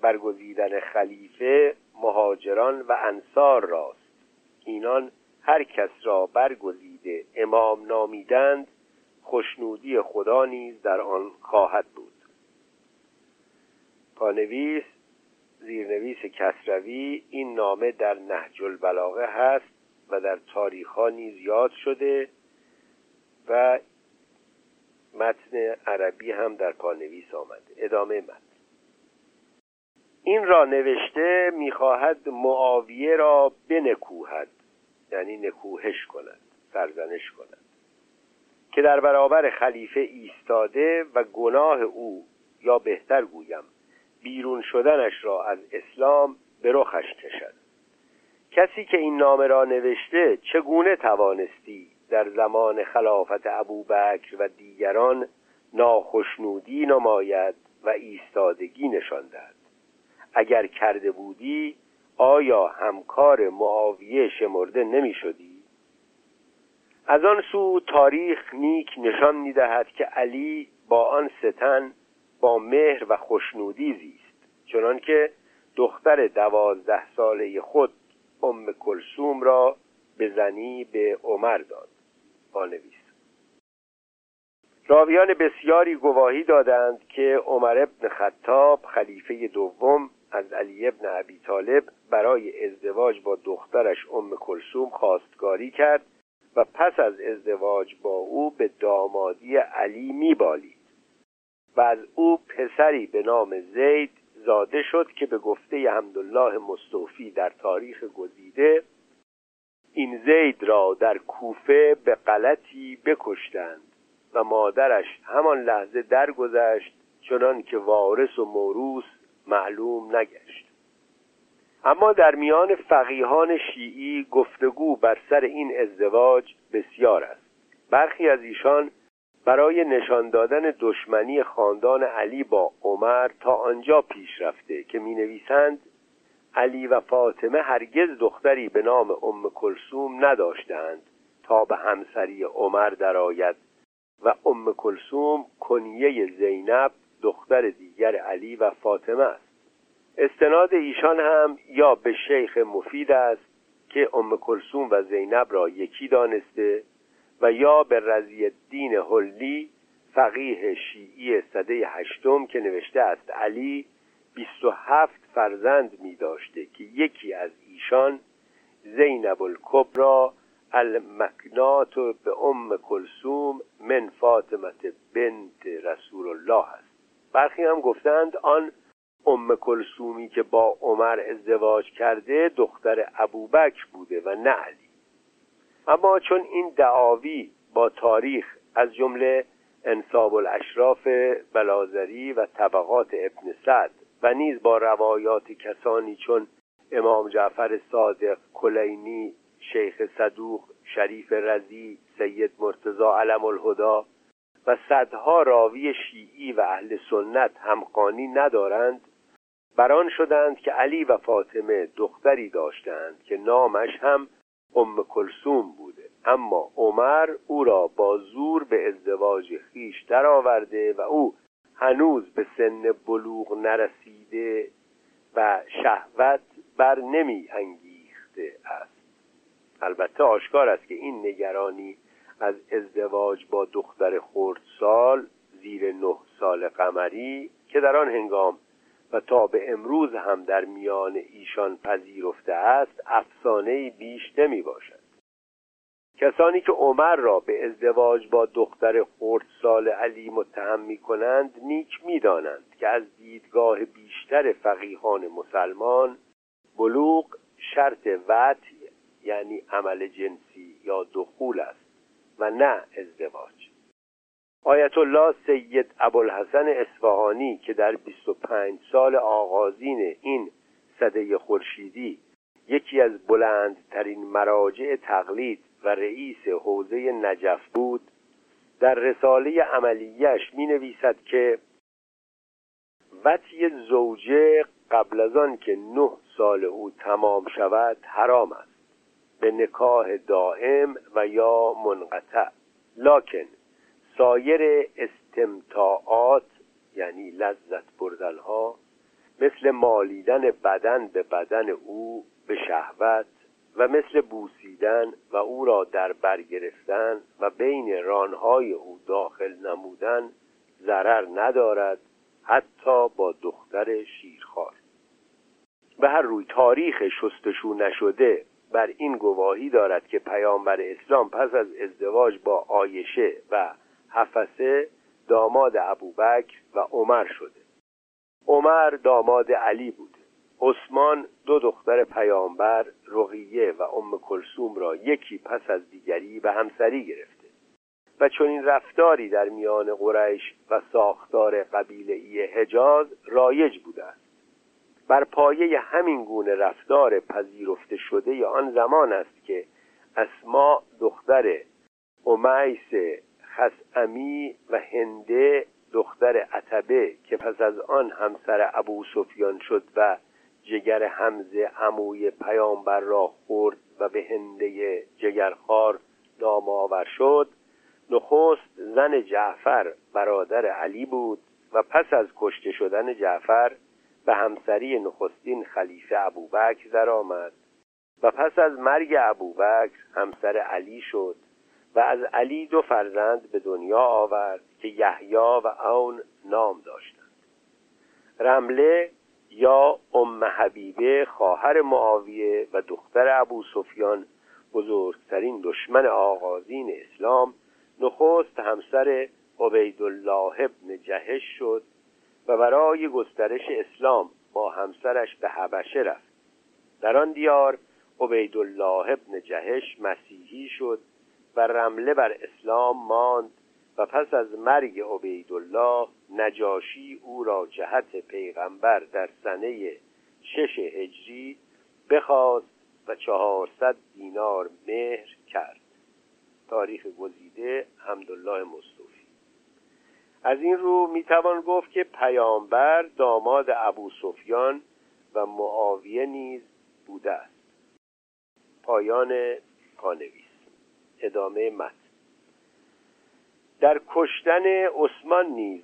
برگزیدن خلیفه مهاجران و انصار راست. اینان هر کس را برگزیده امام نامیدند، خوشنودی خدا نیز در آن خواهد بود. پانویس: زیرنویس کسروی. این نامه در نهج البلاغه هست و در تاریخ‌ها نیز یاد شده و متن عربی هم در پانویس آمد. ادامه متن. این را نوشته می‌خواهد معاویه را بنکوهد، یعنی نکوهش کند، سرزنش کند، که در برابر خلیفه ایستاده و گناه او، یا بهتر گویم بیرون شدنش را از اسلام به رخش کشد. کسی که این نامه را نوشته چگونه توانستی در زمان خلافت ابوبکر و دیگران ناخشنودی نماید و ایستادگی نشان دهد؟ اگر کرده بودی آیا همکار معاویه شمرده نمی شدی؟ از آن سو تاریخ نیک نشان می دهد که علی با آن ستن با مهر و خوشنودی زیست، چنان که دختر دوازده ساله خود ام کلثوم را به زنی به عمر داد. پانویس: راویان بسیاری گواهی دادند که عمر ابن خطاب خلیفه دوم از علی ابن ابی طالب برای ازدواج با دخترش ام کلثوم خواستگاری کرد و پس از ازدواج با او به دامادی علی میبالید و از او پسری به نام زید زاده شد که به گفته حمدالله مستوفی در تاریخ گذیده این زید را در کوفه به غلطی بکشتند و مادرش همان لحظه درگذشت چنان که وارث و موروث معلوم نگشت. اما در میان فقیهان شیعی گفتگو بر سر این ازدواج بسیار است. برخی از ایشان برای نشان دادن دشمنی خاندان علی با عمر تا آنجا پیش رفته که می نویسند علی و فاطمه هرگز دختری به نام ام کلثوم نداشتند تا به همسری عمر درآید و ام کلثوم کنیه زینب دختر دیگر علی و فاطمه است. استناد ایشان هم یا به شیخ مفید است که ام کلثوم و زینب را یکی دانسته و یا به رضی الدین حلی فقیه شیعی سده هشتم که نوشته است علی بیست و هفت فرزند می داشته که یکی از ایشان زینب الکبری المکنات به ام کلثوم من فاطمه بنت رسول الله است. برخی هم گفتند آن ام کلثومی که با عمر ازدواج کرده دختر ابوبکر بوده و نه علی. اما چون این دعاوی با تاریخ از جمله انساب الاشراف بلاذری و طبقات ابن سعد و نیز با روایات کسانی چون امام جعفر صادق، کلینی، شیخ صدوق، شریف رضی، سید مرتضی علم الهدی و صدها راوی شیعی و اهل سنت همخوانی ندارند، بران شدند که علی و فاطمه دختری داشتند که نامش هم ام کلثوم بوده، اما عمر او را با زور به ازدواج خویش درآورده و او هنوز به سن بلوغ نرسیده و شهوت بر نمی انگیخته است. البته آشکار است که این نگرانی از ازدواج با دختر خردسال زیر نه سال قمری که در آن هنگام و تا به امروز هم در میان ایشان پذیرفته است افسانه‌ای بیش نمی باشد. کسانی که عمر را به ازدواج با دختر خردسال علی متهم می کنند نیک می دانند که از دیدگاه بیشتر فقیهان مسلمان بلوغ شرط وطی یعنی عمل جنسی یا دخول است و نه ازدواج. آیت الله سید ابوالحسن اصفهانی که در بیست و پنج سال آغازین این سده خورشیدی یکی از بلندترین مراجع تقلید و رئیس حوزه نجف بود، در رساله عملیش می نویسد که وطی زوجه قبل از آن که نه سال او تمام شود حرام است به نکاح دائم و یا منقطع، لکن سایر استمتاعات یعنی لذت بردنها مثل مالیدن بدن به بدن او به شهوت و مثل بوسیدن و او را در بر گرفتن و بین رانهای او داخل نمودن ضرر ندارد، حتی با دختر شیرخوار. به هر روی تاریخ شستشو نشده بر این گواهی دارد که پیامبر اسلام پس از ازدواج با عایشه و حفصه داماد ابوبکر و عمر شده. عمر داماد علی بوده. عثمان دو دختر پیامبر رقیه و ام کلثوم را یکی پس از دیگری به همسری گرفته و چنین رفتاری در میان قریش و ساختار قبیله حجاز رایج بوده است. بر پایه همین گونه رفتار پذیرفته شده آن زمان است که اسما دختر امیس خصعمی و هنده دختر عتبه که پس از آن همسر ابو سفیان شد و جگر حمزه عموی پیامبر را خورد و به هنده جگرخوار نام آور شد، نخست زن جعفر برادر علی بود و پس از کشته شدن جعفر به همسری نخستین خلیفه ابوبکر درآمد و پس از مرگ ابوبکر همسر علی شد و از علی دو فرزند به دنیا آورد که یحیی و عون نام داشتند. رمله یا ام حبیبه خواهر معاویه و دختر ابو سفیان، بزرگترین دشمن آغازین اسلام، نخست همسر عبیدالله ابن جهش شد و برای گسترش اسلام با همسرش به حبشه رفت. در آن دیار عبیدالله ابن جهش مسیحی شد و رمله بر اسلام ماند و پس از مرگ عبیدالله نجاشی او را جهت پیغمبر در سنه شش هجری بخواست و چهارصد دینار مهر کرد. تاریخ گذیده، حمدالله مستوفی. از این رو میتوان گفت که پیامبر داماد ابو سفیان و معاویه نیز بوده است. پایان پانویس. ادامه متن. در کشتن عثمان نیز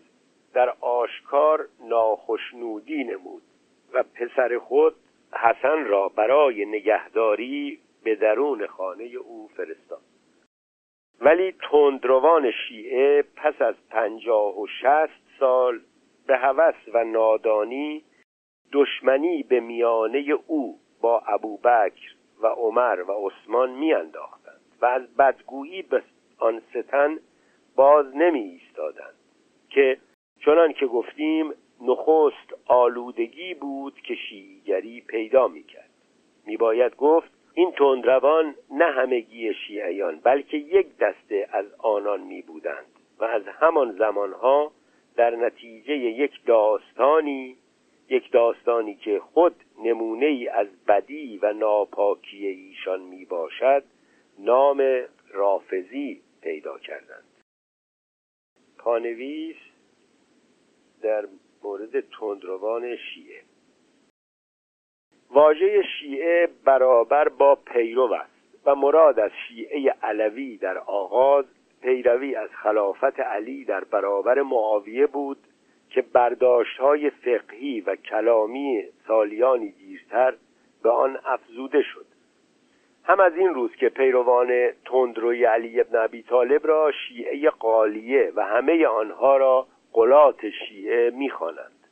در آشکار ناخشنودی نمود و پسر خود حسن را برای نگهداری به درون خانه او فرستاد. ولی تندروان شیعه پس از پنجاه و شصت سال به هوس و نادانی دشمنی به میانه او با ابوبکر و عمر و عثمان میانداختند و از بدگویی به آن سه تن باز نمی ایستادند که چنان که گفتیم نخست آلودگی بود که شیعیگری پیدا می کرد. می باید گفت این تندروان نه همگی شیعیان بلکه یک دسته از آنان می بودند و از همان زمانها در نتیجه یک داستانی یک داستانی که خود نمونه ای از بدی و ناپاکی ایشان می باشد نام رافضی پیدا کردند. پانویس در مورد تندروان شیعه. واژه شیعه برابر با پیرو است و مراد از شیعه علوی در آغاز پیروی از خلافت علی در برابر معاویه بود که برداشت‌های فقهی و کلامی سالیانی دیرتر به آن افزوده شد. هم از این روز که پیروان تندروی علی ابن ابی طالب را شیعه قالیه و همه آنها را قلات شیعه می‌خوانند.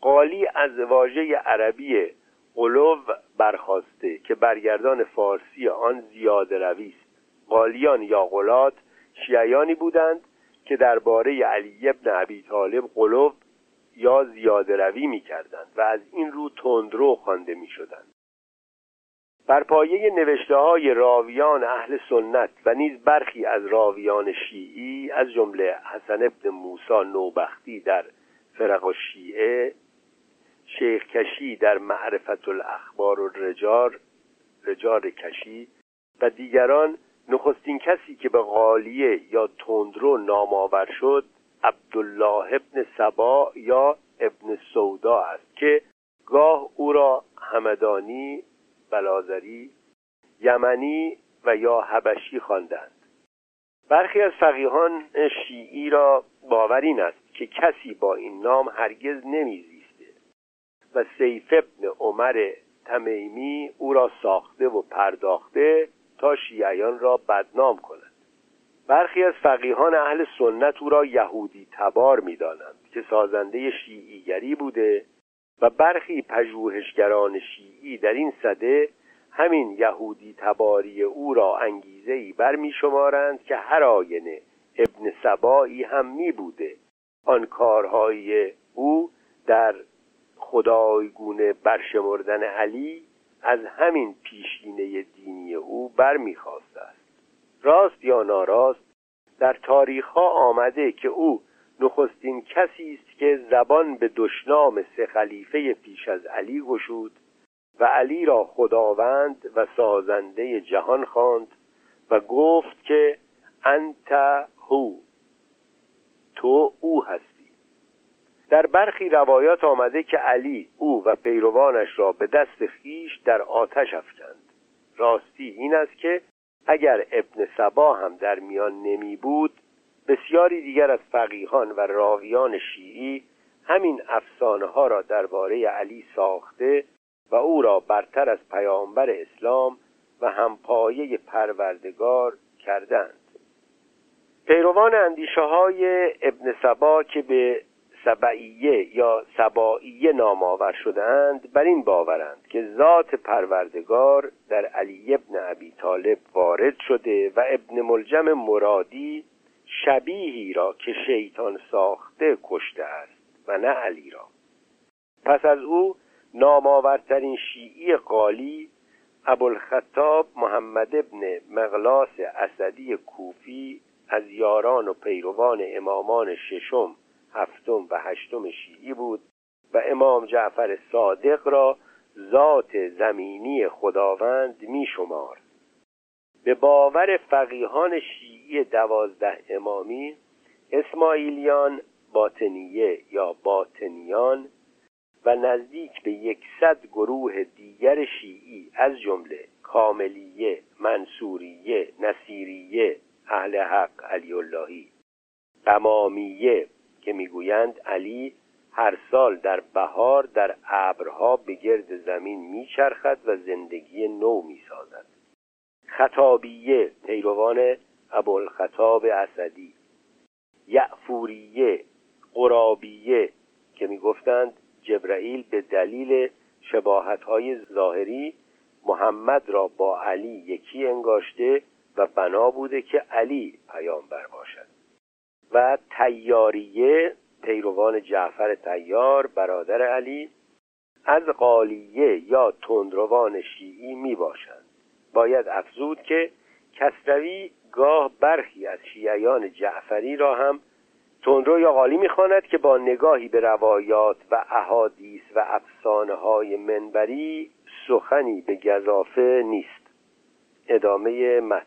قالی از واژه عربی قلو برخاسته که برگردان فارسی آن زیاده روی است. قالیان یا قلات شیعیانی بودند که درباره علی ابن ابی طالب قلو یا زیاده روی می‌کردند و از این رو تندرو خوانده می‌شدند. بر پایه نوشته‌های راویان اهل سنت و نیز برخی از راویان شیعی از جمله حسن ابن موسی نوبختی در فرق الشیعه، شیخ کشی در معرفت الاخبار و رجار رجار کشی و دیگران، نخستین کسی که به قالیه یا تندرو نامآور شد عبدالله ابن سبا یا ابن سودا است که گاه او را همدانی، بلاذری، یمنی و یا حبشی خواندند. برخی از فقیهان شیعی را باور این است که کسی با این نام هرگز نمیزیسته و سیف ابن عمر تمیمی او را ساخته و پرداخته تا شیعیان را بدنام کند. برخی از فقیهان اهل سنت او را یهودی تبار می‌دانند که سازنده شیعیگری بوده و برخی پژوهشگران شیعی در این صده همین یهودی تباری او را انگیزه‌ای برمی شمارند که هر آینه ابن سبایی هم می بوده آن کارهای او در خدایگونه برشمردن علی از همین پیشینه دینی او برمی خواسته است. راست یا ناراست در تاریخ‌ها آمده که او نخستین کسی است که زبان به دشنام سه خلیفه پیش از علی گشود و علی را خداوند و سازنده جهان خواند و گفت که انت هو، تو او هستی. در برخی روایات آمده که علی او و پیروانش را به دست خیش در آتش افکند. راستی این است که اگر ابن سبا هم در میان نمی بود بسیاری دیگر از فقیهان و راویان شیعی همین افسانه ها را درباره علی ساخته و او را برتر از پیامبر اسلام و همپایه پروردگار کردند. پیروان اندیشه های ابن سبا که به سبعیه یا سبائیه نام آور شدند بر این باورند که ذات پروردگار در علی ابن ابی طالب وارد شده و ابن ملجم مرادی شبیهی را که شیطان ساخته کشته است و نه علی را. پس از او نامآورترین شیعی قالی ابوالخطاب محمد ابن مغلاس اسدی کوفی از یاران و پیروان امامان ششم، هفتم و هشتم شیعی بود و امام جعفر صادق را ذات زمینی خداوند می شمارد. به باور فقیهان شیعی دوازده امامی، اسماعیلیان، باطنیه یا باطنیان و نزدیک به یکصد گروه دیگر شیعی از جمله کاملیه، منصوریه، نصیریه، اهل حق علی اللهی، قمامیه که میگویند علی هر سال در بهار در ابرها به گرد زمین میچرخد و زندگی نو میسازد، خطابیه پیروان ابوالخطاب اسدی، یعفوریه، قرابیه که میگفتند جبرائیل به دلیل شباهت‌های ظاهری محمد را با علی یکی انگاشته و بنا بوده که علی پیامبر باشد، و تیاریه پیروان جعفر تیار برادر علی از قالیه یا تندروان شیعی می باشند. باید افزود که کسروی گاه برخی از شیعیان جعفری را هم تندرو یا قالی می خواند که با نگاهی به روایات و احادیث و افسانه های منبری سخنی به گزافه نیست. ادامه متن.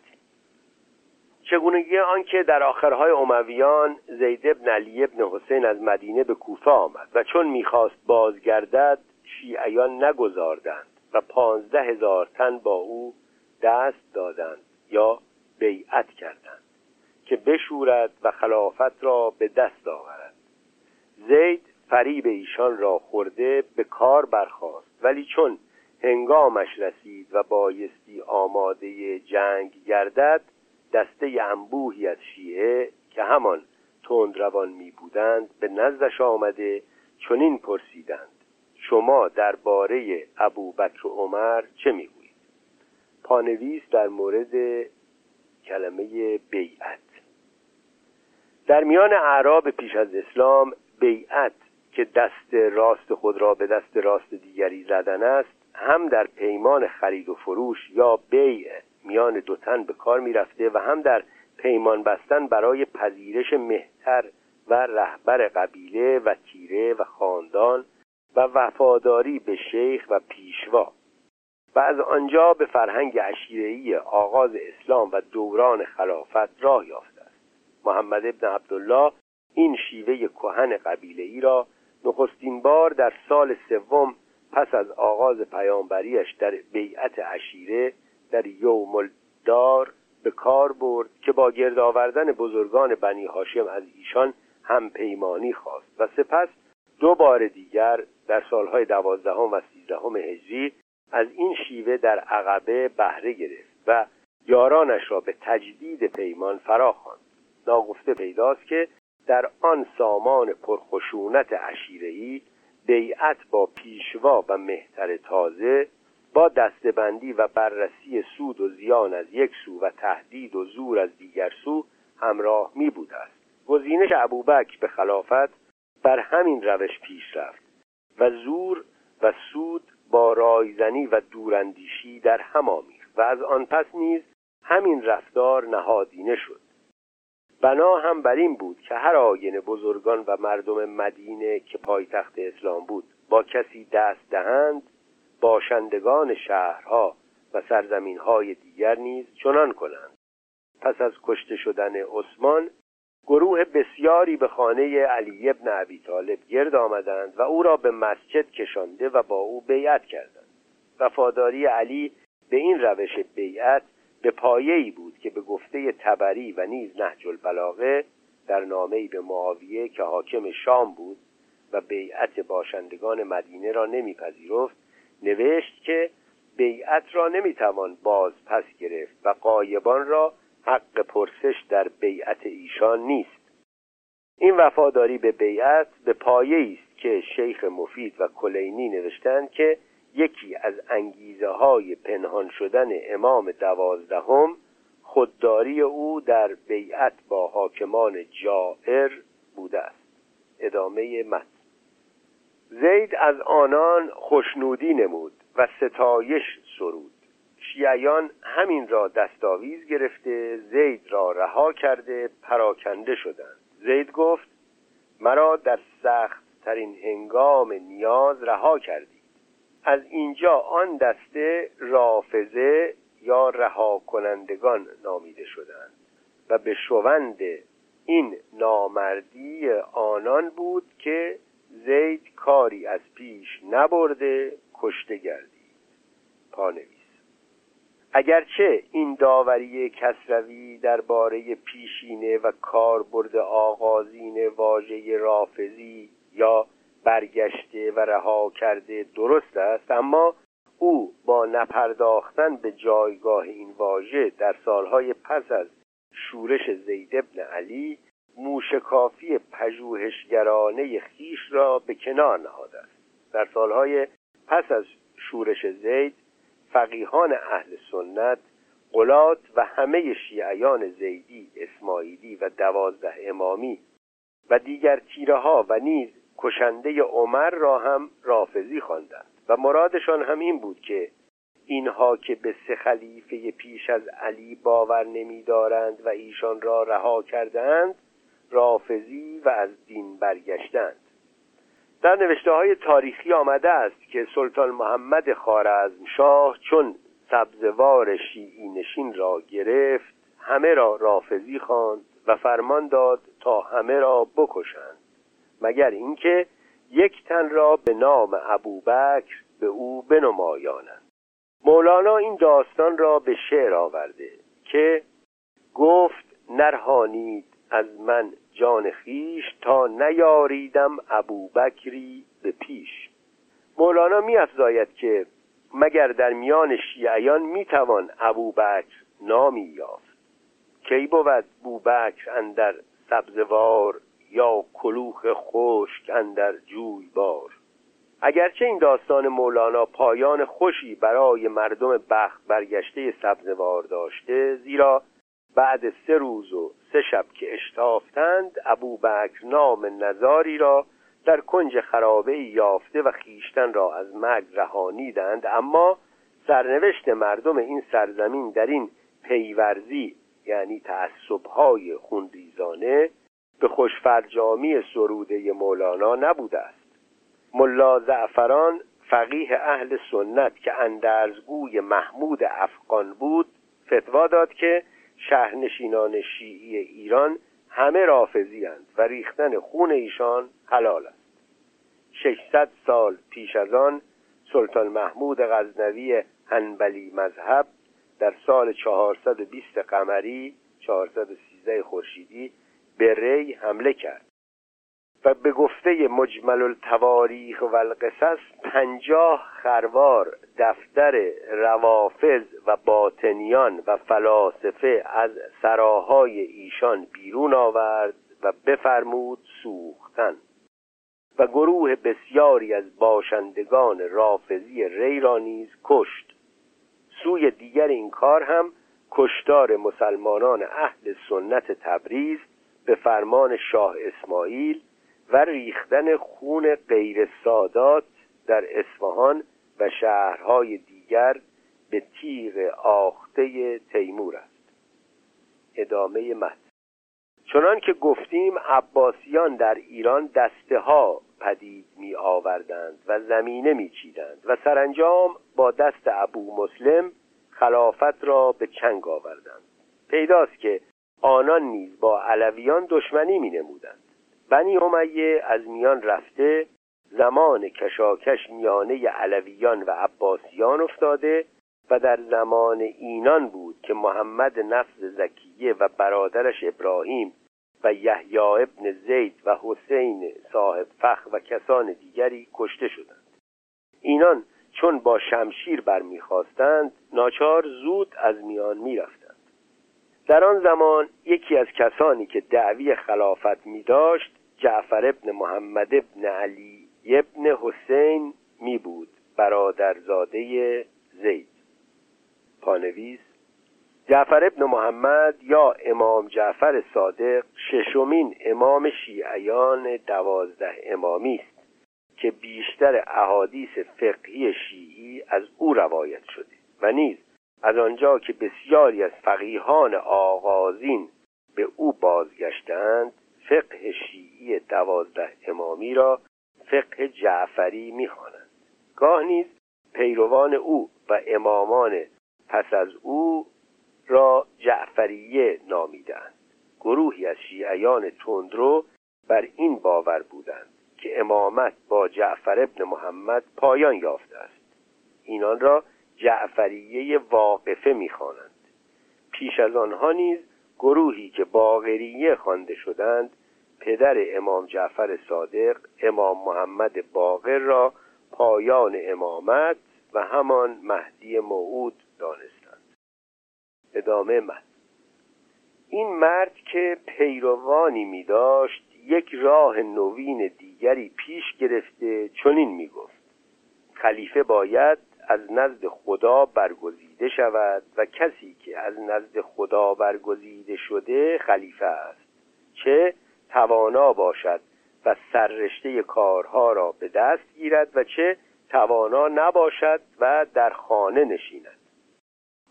چگونگی آن که در آخرهای امویان زید ابن علی ابن حسین از مدینه به کوفه آمد و چون میخواست بازگردد شیعیان نگذاردند و پانزده هزار تن با او دست دادند یا بیعت کردند که بشورد و خلافت را به دست آورد. زید فریب ایشان را خورده به کار برخاست، ولی چون هنگامش رسید و بایستی آماده جنگ گردد دسته انبوهی از شیعه که همان تندروان می بودند به نزدش آمده چنین پرسیدند: شما درباره ابوبکر و عمر چه می گویید؟ پانویس در مورد کلمه بیعت. در میان اعراب پیش از اسلام بیعت که دست راست خود را به دست راست دیگری زدن است هم در پیمان خرید و فروش یا بیع میان دو تن به کار می رفته و هم در پیمان بستن برای پذیرش مهتر و رهبر قبیله و تیره و خاندان و وفاداری به شیخ و پیشوا. و از آنجا به فرهنگ عشیره‌ای آغاز اسلام و دوران خلافت راه یافته است. محمد ابن عبدالله این شیوه کهن قبیله‌ای را نخستین بار در سال سوم پس از آغاز پیامبریش در بیعت عشیره در یوم دار به کار برد که با گرد آوردن بزرگان بنی هاشم از ایشان هم پیمانی خواست و سپس دو بار دیگر در سالهای دوازدهم و سیزدهم هجری از این شیوه در عقبه بهره گرفت و یارانش را به تجدید پیمان فراخواند. ناگفته پیداست که در آن سامان پرخشونت عشیره‌ای بیعت با پیشوا و مهتر تازه با دستبندی و بررسی سود و زیان از یک سو و تهدید و زور از دیگر سو همراه می بوده است. گزینش ابوبکر به خلافت بر همین روش پیش رفت و زور و سود با رایزنی و دوراندیشی در هم آمیخت و از آن پس نیز همین رفتار نهادینه شد. بنا هم بر این بود که هر آینه بزرگان و مردم مدینه که پایتخت اسلام بود با کسی دست دهند باشندگان شهرها و سرزمین‌های دیگر نیز چنان کنند. پس از کشته شدن عثمان گروه بسیاری به خانه علی ابن ابی طالب گرد آمدند و او را به مسجد کشانده و با او بیعت کردند. وفاداری علی به این روش بیعت به پایه‌ای بود که به گفته طبری و نیز نهج البلاغه در نامه‌ای به معاویه که حاکم شام بود و بیعت باشندگان مدینه را نمی‌پذیرفت نوشت که بیعت را نمیتوان باز پس گرفت و غایبان را حق پرسش در بیعت ایشان نیست. این وفاداری به بیعت به پایه‌ای است که شیخ مفید و کلینی نوشتند که یکی از انگیزه‌های پنهان شدن امام دوازدهم خودداری او در بیعت با حاکمان جائر بوده است. ادامه متن. زید از آنان خوشنودی نمود و ستایش سرود. شیعیان همین را دستاویز گرفته زید را رها کرده پراکنده شدند. زید گفت مرا در سخت ترین هنگام نیاز رها کردی. از اینجا آن دسته رافضه یا رها کنندگان نامیده شدند و به شوند این نامردی آنان بود که زید کاری از پیش نبرده کشته گردید. پانویس. اگرچه این داوری کسروی درباره پیشینه و کاربرد آغازین واژه رافضی یا برگشته و رها کرده درست است، اما او با نپرداختن به جایگاه این واژه در سالهای پس از شورش زید ابن علی موشکافی پژوهشگرانه خویش را به کنار نهاده است. در سالهای پس از شورش زید فقیهان اهل سنت، قلات و همه شیعیان زیدی، اسماعیلی و دوازده امامی و دیگر تیره‌ها و نیز کشنده عمر را هم رافضی خواندند و مرادشان هم این بود که اینها که به سه خلیفه پیش از علی باور نمی‌دارند و ایشان را رها کردند رافضی و از دین برگشتند. در نوشته‌های تاریخی آمده است که سلطان محمد خوارزمشاه چون سبزوار شیعی نشین را گرفت همه را رافضی خواند و فرمان داد تا همه را بکشند مگر اینکه یک تن را به نام ابوبکر به او بنمایانند. مولانا این داستان را به شعر آورده که گفت نرهانید از من جان خیش تا نیاریدم ابوبکری به پیش. مولانا می‌افزاید که مگر در میان شیعیان میتوان ابوبکر نامی یافت. کی بود بوبکر اندر سبزوار یا کلوخ خشک اندر جویبار. اگرچه این داستان مولانا پایان خوشی برای مردم بخت برگشته سبزوار داشته، زیرا بعد سه روز و سه شب که اشتافتند ابوبکر نام نزاری را در کنج خرابه یافته و خیشتن را از مرگ رهانیدند، اما سرنوشت مردم این سرزمین در این پیورزی یعنی تعصب‌های خونریزانه به خوشفرجامی سروده مولانا نبوده است. ملا زعفران فقیه اهل سنت که اندرزگوی محمود افغان بود فتوا داد که شهرنشینان شیعی ایران همه رافضی اند و ریختن خون ایشان حلال است. ششصد سال پیش از آن سلطان محمود غزنوی حنبلی مذهب در سال چهارصد و بیست قمری چهارصد و سیزده خورشیدی به ری حمله کرد و به گفته مجمل التواریخ و القصص پنجاه خروار دفتر روافض و باطنیان و فلاسفه از سراهای ایشان بیرون آورد و بفرمود سوختن و گروه بسیاری از باشندگان رافضی ری را نیز کشت. سوی دیگر این کار هم کشتار مسلمانان اهل سنت تبریز به فرمان شاه اسماعیل و ریختن خون غیر سادات در اصفهان و شهرهای دیگر به تیغ آخته تیمور است. ادامه متن. چنان که گفتیم عباسیان در ایران دسته ها پدید می آوردند و زمینه می چیدند و سرانجام با دست ابو مسلم خلافت را به چنگ آوردند. پیداست که آنان نیز با علویان دشمنی می نمودند. بنی امیه از میان رفته، زمان کشاکش میانه علویان و عباسیان افتاده و در زمان اینان بود که محمد نفس زکیه و برادرش ابراهیم و یحیی ابن زید و حسین صاحب فخ و کسان دیگری کشته شدند. اینان چون با شمشیر برمیخواستند، ناچار زود از میان میرفتند. در آن زمان یکی از کسانی که دعوی خلافت می داشت جعفر ابن محمد ابن علی ابن حسین می بود، برادرزاده زید. پانویس: جعفر ابن محمد یا امام جعفر صادق ششمین امام شیعیان دوازده امامی است که بیشتر احادیث فقهی شیعی از او روایت شده و نیز از آنجا که بسیاری از فقیهان آغازین به او بازگشتند فقه شیعی دوازده امامی را فقه جعفری می‌خوانند. گاه نیز پیروان او و امامان پس از او را جعفریه نامیدند. گروهی از شیعیان تندرو بر این باور بودند که امامت با جعفر ابن محمد پایان یافته است. اینان را جعفریه واقفه می‌خوانند. پیش از آنها نیز گروهی که باقریه خوانده شدند پدر امام جعفر صادق امام محمد باقر را پایان امامت و همان مهدی موعود دانستند. ادامه متن. این مرد که پیروانی می داشت یک راه نوین دیگری پیش گرفته چنین می گفت: خلیفه باید از نزد خدا برگزیده شود و کسی که از نزد خدا برگزیده شده خلیفه است، چه توانا باشد و سررشته کارها را به دست گیرد و چه توانا نباشد و در خانه نشیند.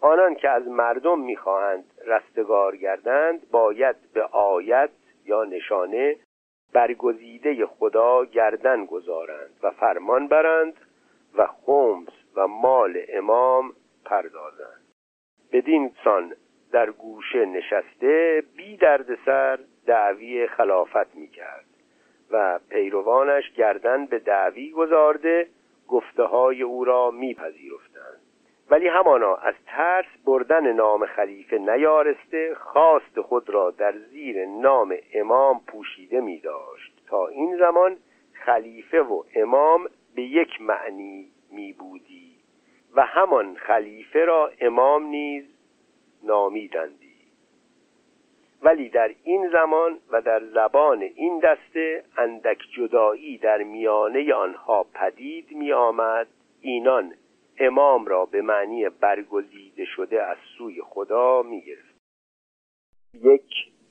آنان که از مردم می‌خواهند رستگار گردند باید به آیت یا نشانه برگزیده خدا گردن گذارند و فرمان برند و خمس و مال امام پردازند. بدین سان در گوشه نشسته بی دردسر دعوی خلافت می‌کرد و پیروانش گردن به دعوی گذارده گفته‌های او را می‌پذیرفتند، ولی همانا از ترس بردن نام خلیفه نیارسته خواست خود را در زیر نام امام پوشیده می‌داشت. تا این زمان خلیفه و امام به یک معنی می بودی و همان خلیفه را امام نیز نامیدندی، ولی در این زمان و در زبان این دسته اندک جدایی در میانه آنها پدید می آمد. اینان امام را به معنی برگزیده شده از سوی خدا می گرفت. یک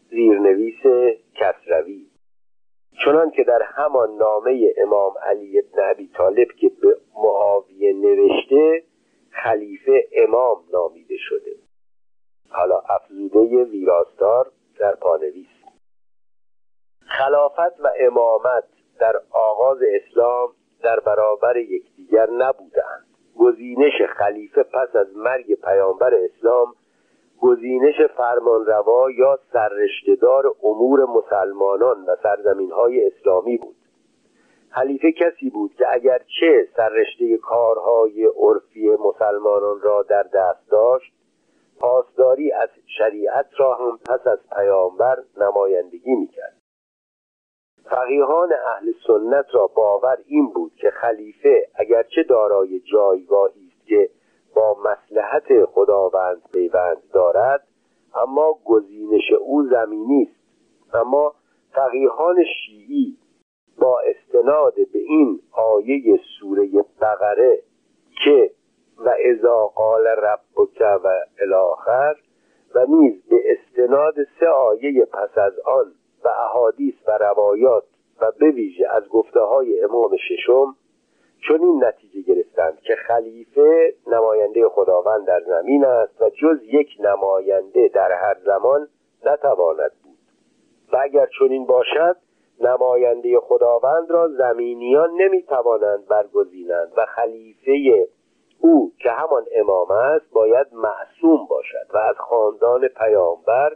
زیرنویس کسروی: چنان که در همان نامه امام علی ابن ابی طالب که به معاویه نوشته خلیفه امام نامیده شده. حالا افزوده ویراستار در پانویس: خلافت و امامت در آغاز اسلام در برابر یکدیگر نبودند. گزینش خلیفه پس از مرگ پیامبر اسلام گزینش فرمانروا یا سررشته‌دار امور مسلمانان و سرزمین‌های اسلامی بود. خلیفه کسی بود که اگرچه سررشته کارهای عرفی مسلمانان را در دست داشت، پاسداری از شریعت را هم پس از پیامبر نمایندگی می‌کرد. فقیهان اهل سنت را باور این بود که خلیفه اگرچه دارای جایگاهی است که با مصلحت خداوند پیوند دارد، اما گزینش او زمینی است. اما فقیهان شیعی با استناد به این آیه سوره بقره که و اذا قال ربک و الاخر و نیز به استناد سه آیه پس از آن و احادیث و روایات و به ویژه از گفته‌های امام ششم چون این نتیجه گرفتند که خلیفه نماینده خداوند در زمین است و جز یک نماینده در هر زمان نتواند بود و اگر چون این باشد نماینده خداوند را زمینیان نمیتوانند برگزینند و خلیفه او که همان امام است باید معصوم باشد و از خاندان پیامبر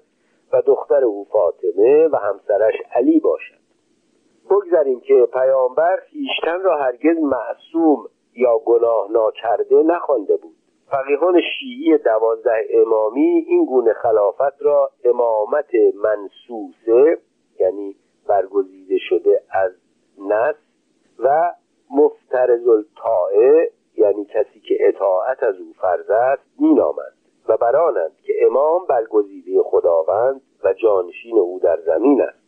و دختر او فاطمه و همسرش علی باشد. بگذاریم که پیامبر خیشتن را هرگز معصوم یا گناه ناکرده نخوانده بود. فقیهان شیعی دوازده امامی این گونه خلافت را امامت منسوسه، یعنی برگزیده شده از نص، و مفترض الطاعه، یعنی کسی که اطاعت از او فرض است، مینامند و برانند که امام برگزیده خداوند و جانشین او در زمین است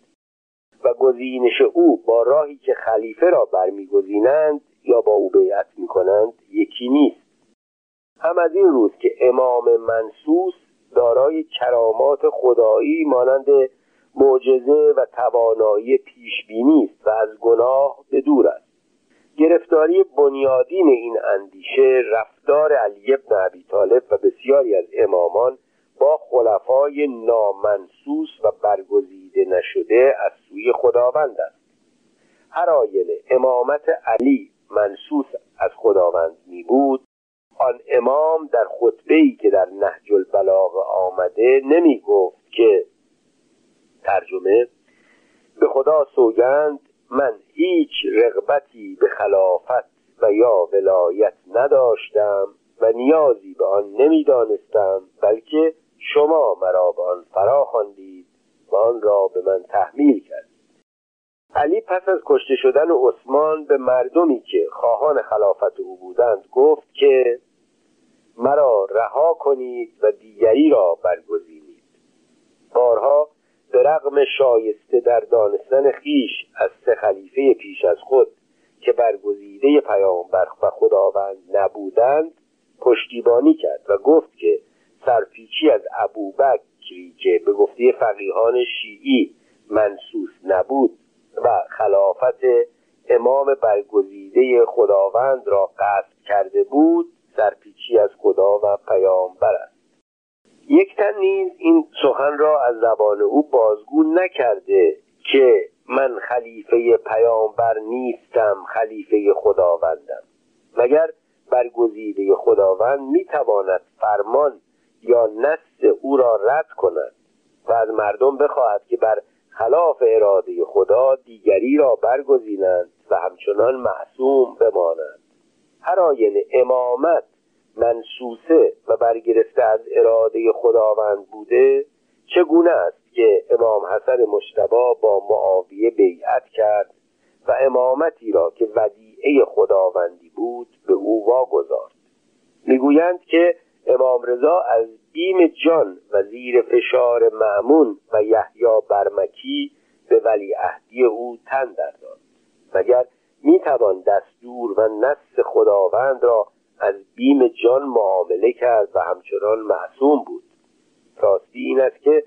و گزینش او با راهی که خلیفه را برمیگزینند یا با او بیعت میکنند یکی نیست. هم از این روز که امام منصوص دارای کرامات خدایی مانند معجزه و توانایی پیشبینی است و از گناه به دور است. گرفتاری بنیادین این اندیشه رفتار علی ابن ابی طالب و بسیاری از امامان با خلفای نامنصوص و برگزیده نشده از سوی خداوند است. هر آینه امامت علی منصوص از خداوند می بود، آن امام در خطبه‌ای که در نهج البلاغه آمده نمی گفت که ترجمه به خدا سوگند من هیچ رغبتی به خلافت و یا ولایت نداشتم و نیازی به آن نمی دانستم، بلکه شما مرا به آن فرا خواندید و آن را به من تحمیل کردید. علی پس از کشته شدن عثمان به مردمی که خواهان خلافت او بودند گفت که مرا رها کنید و دیگری را برگزینید. بارها به رغم شایسته در دانستن خیش از سه خلیفه پیش از خود که برگزیده پیامبر و خداوند نبودند پشتیبانی کرد و گفت که سرپیچی از ابوبکری که به گفته فقیهان شیعی منصوص نبود و خلافت امام برگزیده خداوند را قصد کرده بود سرپیچی از خدا و پیامبر است. یک تن نیز این سخن را از زبان او بازگو نکرده که من خلیفه پیامبر نیستم، خلیفه خداوندم. مگر برگزیده خداوند میتواند فرمان یا نص او را رد کند و از مردم بخواهد که بر خلاف اراده خدا دیگری را برگزینند و همچنان معصوم بمانند. هر آینه امامت منسوسه و برگرفته از اراده خداوند بوده، چگونه است که امام حسن مجتبی با معاویه بیعت کرد و امامتی را که ودیعه خداوندی بود به او واگذارد. میگویند که امام رضا از بیم جان و زیر فشار مأمون و یحیی برمکی به ولیعهدی او تن در داد. مگر میتوان دستور و نص خداوند را از بیم جان معامله کرد و همچنان معصوم بود؟ راستی این است که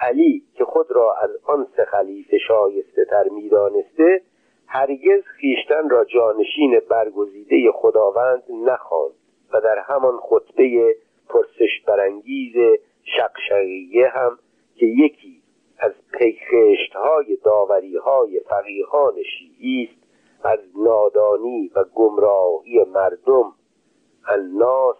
علی که خود را از آن سه خلیفه شایسته تر می دانسته هرگز خویشتن را جانشین برگزیده خداوند نخواند و در همان خطبه پرسش برانگیز شقشقیه هم که یکی از پیخشت‌های داوری‌های فقیهان شیعی است از نادانی و گمراهی مردم الناس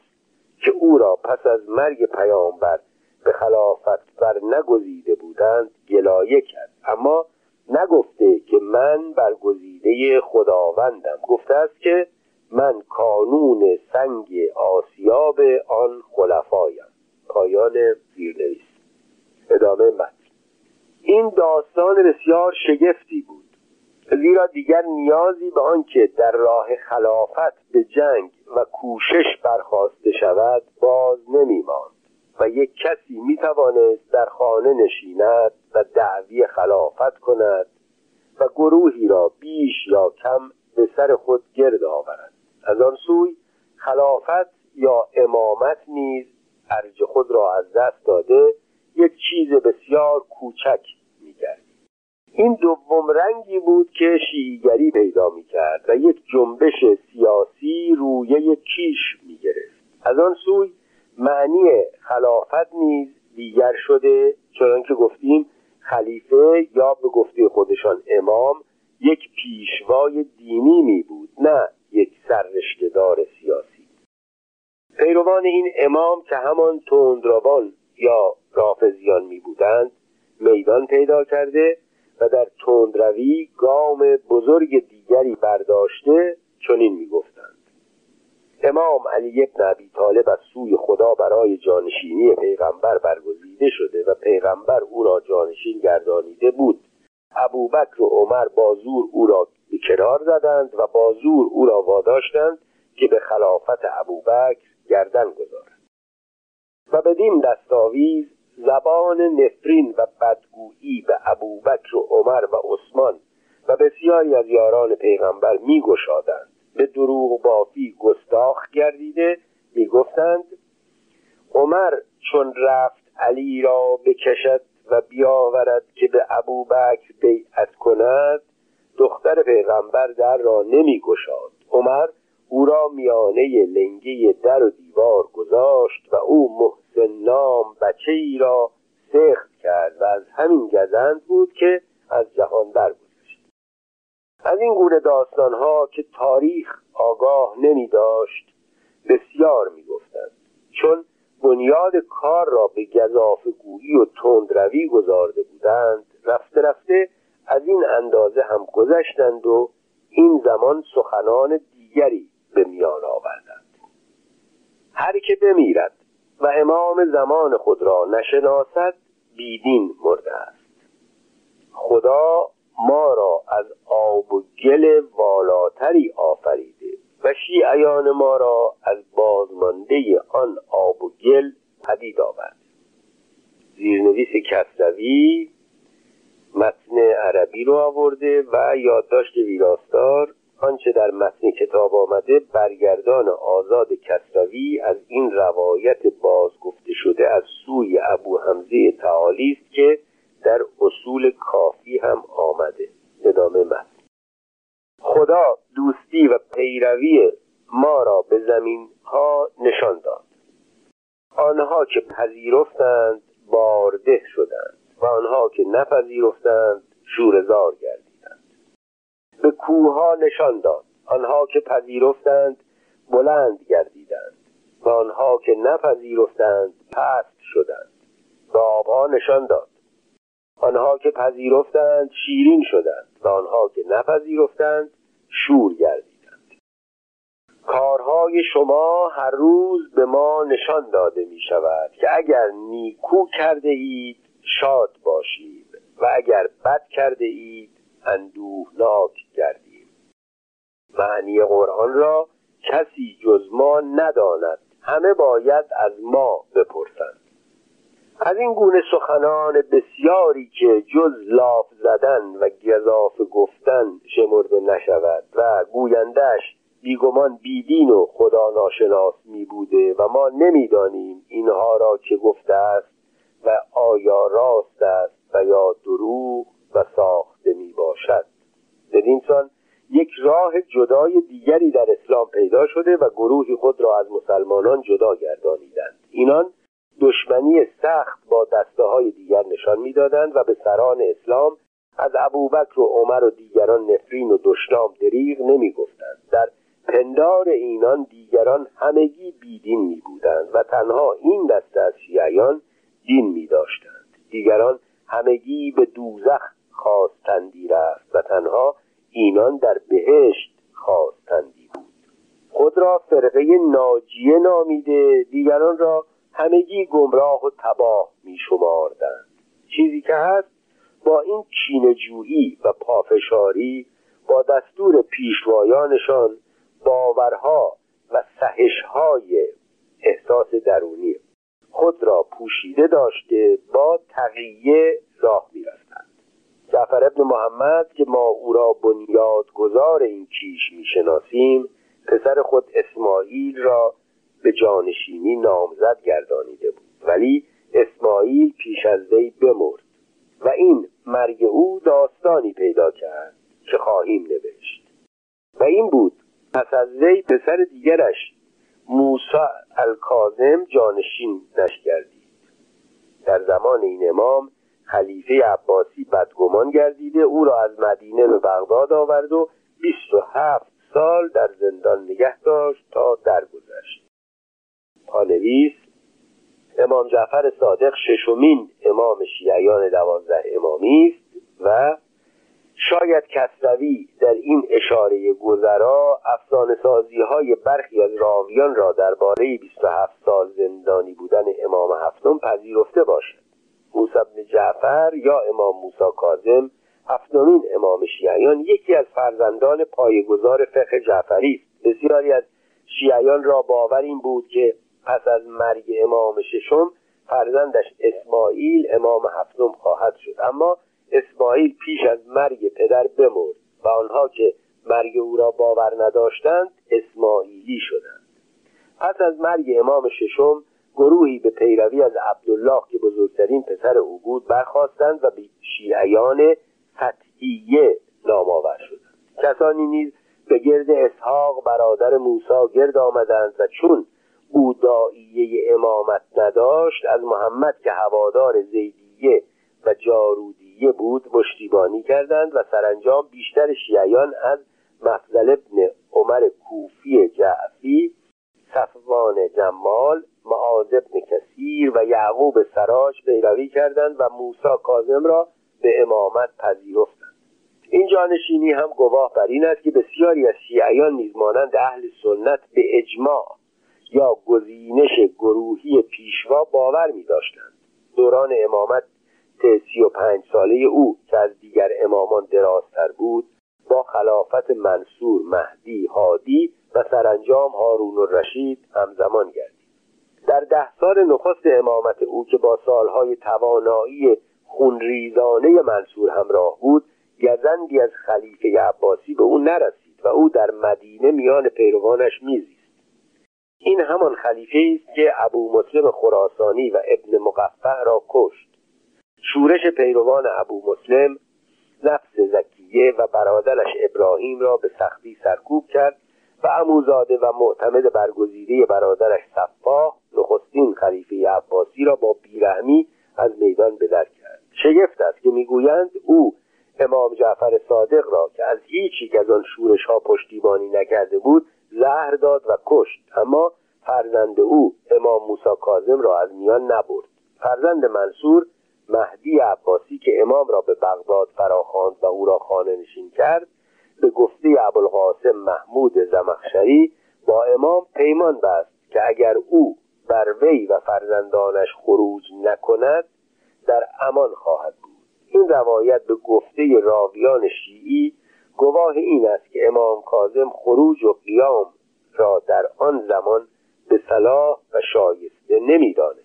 که او را پس از مرگ پیامبر به خلافت بر نگزیده بودند گلایه کرد، اما نگفته که من برگزیده خداوندم، گفته است که من کانون سنگ آسیاب آن خلفایم. پایان زیرنویس. ادامه متن. این داستان بسیار شگفتی بود، زیرا دیگر نیازی به آن که در راه خلافت به جنگ و کوشش برخواسته شود باز نمی ماند و یک کسی می توانست در خانه نشیند و دعوی خلافت کند و گروهی را بیش یا کم به سر خود گرد آورد. از آن سوی خلافت یا امامت نیز ارج خود را از دست داده یک چیز بسیار کوچک می کرد. این دوم رنگی بود که شیعیگری پیدا می کرد و یک جنبش سیاسی رویه کیش می گرفت. از آن سوی معنی خلافت نیز دیگر شده، چون که گفتیم خلیفه یا به گفته خودشان امام یک پیشوای دینی می بود، نه یک سررشته‌دار سیاسی. پیروان این امام که همان تندروان یا رافضیان می بودند میدان پیدا کرده و در تندروی گام بزرگ دیگری برداشته چنین می گفتند: امام علی ابن ابی طالب از سوی خدا برای جانشینی پیغمبر برگزیده شده و پیغمبر او را جانشین گردانیده بود. ابوبکر و عمر با زور او را به کنار زدند و با زور او را واداشتند که به خلافت ابوبکر گردن گذارد. و بدین دستاویز زبان نفرین و بدگویی به ابوبکر و عمر و عثمان و بسیاری از یاران پیغمبر می گشادند. به دروغ و بافی گستاخ گردیده می گفتند عمر چون رفت علی را بکشد و بیاورد که به ابوبکر بیعت کند، دختر پیغمبر در را نمی گشاد. عمر او را میانه لنگه در و دیوار گذاشت و او محسن نام بچه ای را سخت کرد و از همین گزند بود که از جهان درگذشت. از این گونه داستانها که تاریخ آگاه نمی داشت بسیار می گفتند، چون بنیاد کار را به گزافه‌گویی و تندروی گذارده بودند. رفته رفته از این اندازه هم گذشتند و این زمان سخنان دیگری به میان آوردند. هر که بمیرد و امام زمان خود را نشناسد بیدین مرده است. خدا ما را از آب و گل والاتری آفریده و شیعیان ما را از بازمانده آن آب و گل پدید آورد. زیرنویس کسروی متن عربی رو آورده و یادداشت ویراستار آنچه در متن کتاب آمده برگردان آزاد کسروی از این روایت بازگفته شده از سوی ابو حمزه تعالی است که در اصول کافی هم آمده. ادامه متن: خدا دوستی و پیروی ما را به زمین ها نشان داد. آنها که پذیرفتند بارده شدند و آنها که نپذیرفتند شوره‌زار گردیدند. به کوه‌ها نشان داد، آنها که پذیرفتند بلند گردیدند و آنها که نپذیرفتند پست شدند. به آب‌ها نشان داد، آنها که پذیرفتند شیرین شدند و آنها که نپذیرفتند شور گردیدند. کارهای شما هر روز به ما نشان داده می شود که اگر نیکو کرده اید شاد باشید و اگر بد کرده اید اندوهناک گردید. معنی قرآن را کسی جز ما نداند، همه باید از ما بپرسند. از این گونه سخنان بسیاری که جز لاف زدن و گزاف گفتن شمرده نشود و گویندش بیگمان بیدین و خدا ناشناس می بوده و ما نمی دانیم اینها را که گفته است و آیا راست است و یا دروغ و ساخته می باشد. بدینسان یک راه جدای دیگری در اسلام پیدا شده و گروهی خود را از مسلمانان جدا گردانیدند. اینان دشمنی سخت با دسته های دیگر نشان می دادند و به سران اسلام از ابوبکر و عمر و دیگران نفرین و دشنام دریغ نمی گفتند. در پندار اینان دیگران همگی بیدین می بودند و تنها این دسته از شیعیان دین می داشتند. دیگران همگی به دوزخ خواستندی رفت و تنها اینان در بهشت خواستندی بود. خود را فرقه ناجیه نامیده، دیگران را همگی گمراه و تباه می شماردند. چیزی که هست با این کینه‌جویی و پافشاری با دستور پیشوایانشان باورها و سهشهای احساس درونی خود را پوشیده داشته با تقیه راه می رفتند. جعفر ابن محمد که ما او را بنیادگذار این کیش می شناسیم، پسر خود اسماعیل را به جانشینی نامزد گردانیده بود، ولی اسماعیل پیش از وی بمرد و این مرگ او داستانی پیدا کرد که خواهیم نوشت. و این بود پس از وی پسر دیگرش موسی کاظم جانشین نشگردید. در زمان این امام خلیفه عباسی بدگمان گردیده، او را از مدینه به بغداد آورد و بیست و هفت سال در زندان نگه داشت تا درگذشت. پانویس: امام جعفر صادق ششمین امام شیعیان دوازده امامی است و شاید کسروی در این اشاره گذرا افسانه سازی های برخی از راویان را درباره بیست و هفت سال زندانی بودن امام هفتم پذیرفته باشد. موسی بن جعفر یا امام موسی کاظم، هفتمین امام شیعیان، یکی از فرزندان پایه‌گذار فقه جعفری است. بسیاری از شیعیان را باور این بود که پس از مرگ امام ششم فرزندش اسماعیل امام هفتم خواهد شد. اما اسماعیل پیش از مرگ پدر بمرد و آنها که مرگ او را باور نداشتند اسماعیلی شدند. پس از مرگ امام ششم گروهی به پیروی از عبدالله که بزرگترین پسر او بود برخاستند و به شیعیان فتحیه نام آور شدند. کسانی نیز به گرد اسحاق برادر موسی گرد آمدند و چون او داعیه امامت نداشت از محمد که هوادار زیدیه و جارودیه بود پشتیبانی کردند و سرانجام بیشتر شیعیان از مفضل ابن عمر کوفی جعفی، صفوان جمال، معاذ ابن کثیر و یعقوب سراج پیروی کردند و موسی کاظم را به امامت پذیرفتند. این جانشینی هم گواه بر این است که بسیاری از شیعیان نیز مانند اهل سنت به اجماع یا گزینش گروهی پیشوا باور می داشتند. دوران امامت سی و پنج ساله او که از دیگر امامان درازتر بود با خلافت منصور، مهدی، هادی و سرانجام هارون الرشید همزمان گردید. در ده سال نخست امامت او که با سالهای توانایی خونریزانه منصور همراه بود گزندی از خلیفه عباسی به او نرسید و او در مدینه میان پیروانش میزیست. این همان خلیفه است که ابو مسلم خراسانی و ابن مقفع را کشت. شورش پیروان ابو مسلم نفس زکیه و برادرش ابراهیم را به سختی سرکوب کرد و عموزاده و معتمد برگزیده برادرش صفاح نخستین خلیفه عباسی را با بیرحمی از میدان به در کرد. شگفت است که میگویند او امام جعفر صادق را که از هیچ یک از آن شورش ها پشتیبانی نکرده بود زهر داد و کشت، اما فرزند او امام موسی کاظم را از میان نبرد. فرزند منصور مهدی عباسی که امام را به بغداد فراخواند و او را خانه نشین کرد به گفته ابوالقاسم محمود زمخشری با امام پیمان بست که اگر او بر وی و فرزندانش خروج نکند در امان خواهد بود. این روایت به گفته راویان شیعی گواه این است که امام کاظم خروج و قیام را در آن زمان به صلاح و شایسته نمی‌دانسته.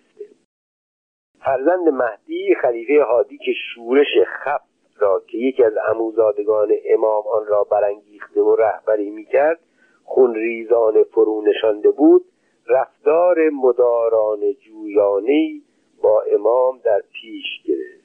فرزند مهدی خلیفه هادی که شورش خف را که یکی از عموزادگان امام آن را برانگیخته و رهبری می‌کرد خونریزان فرو نشانده بود، رفتار مداران جویانی با امام در پیش گرفت.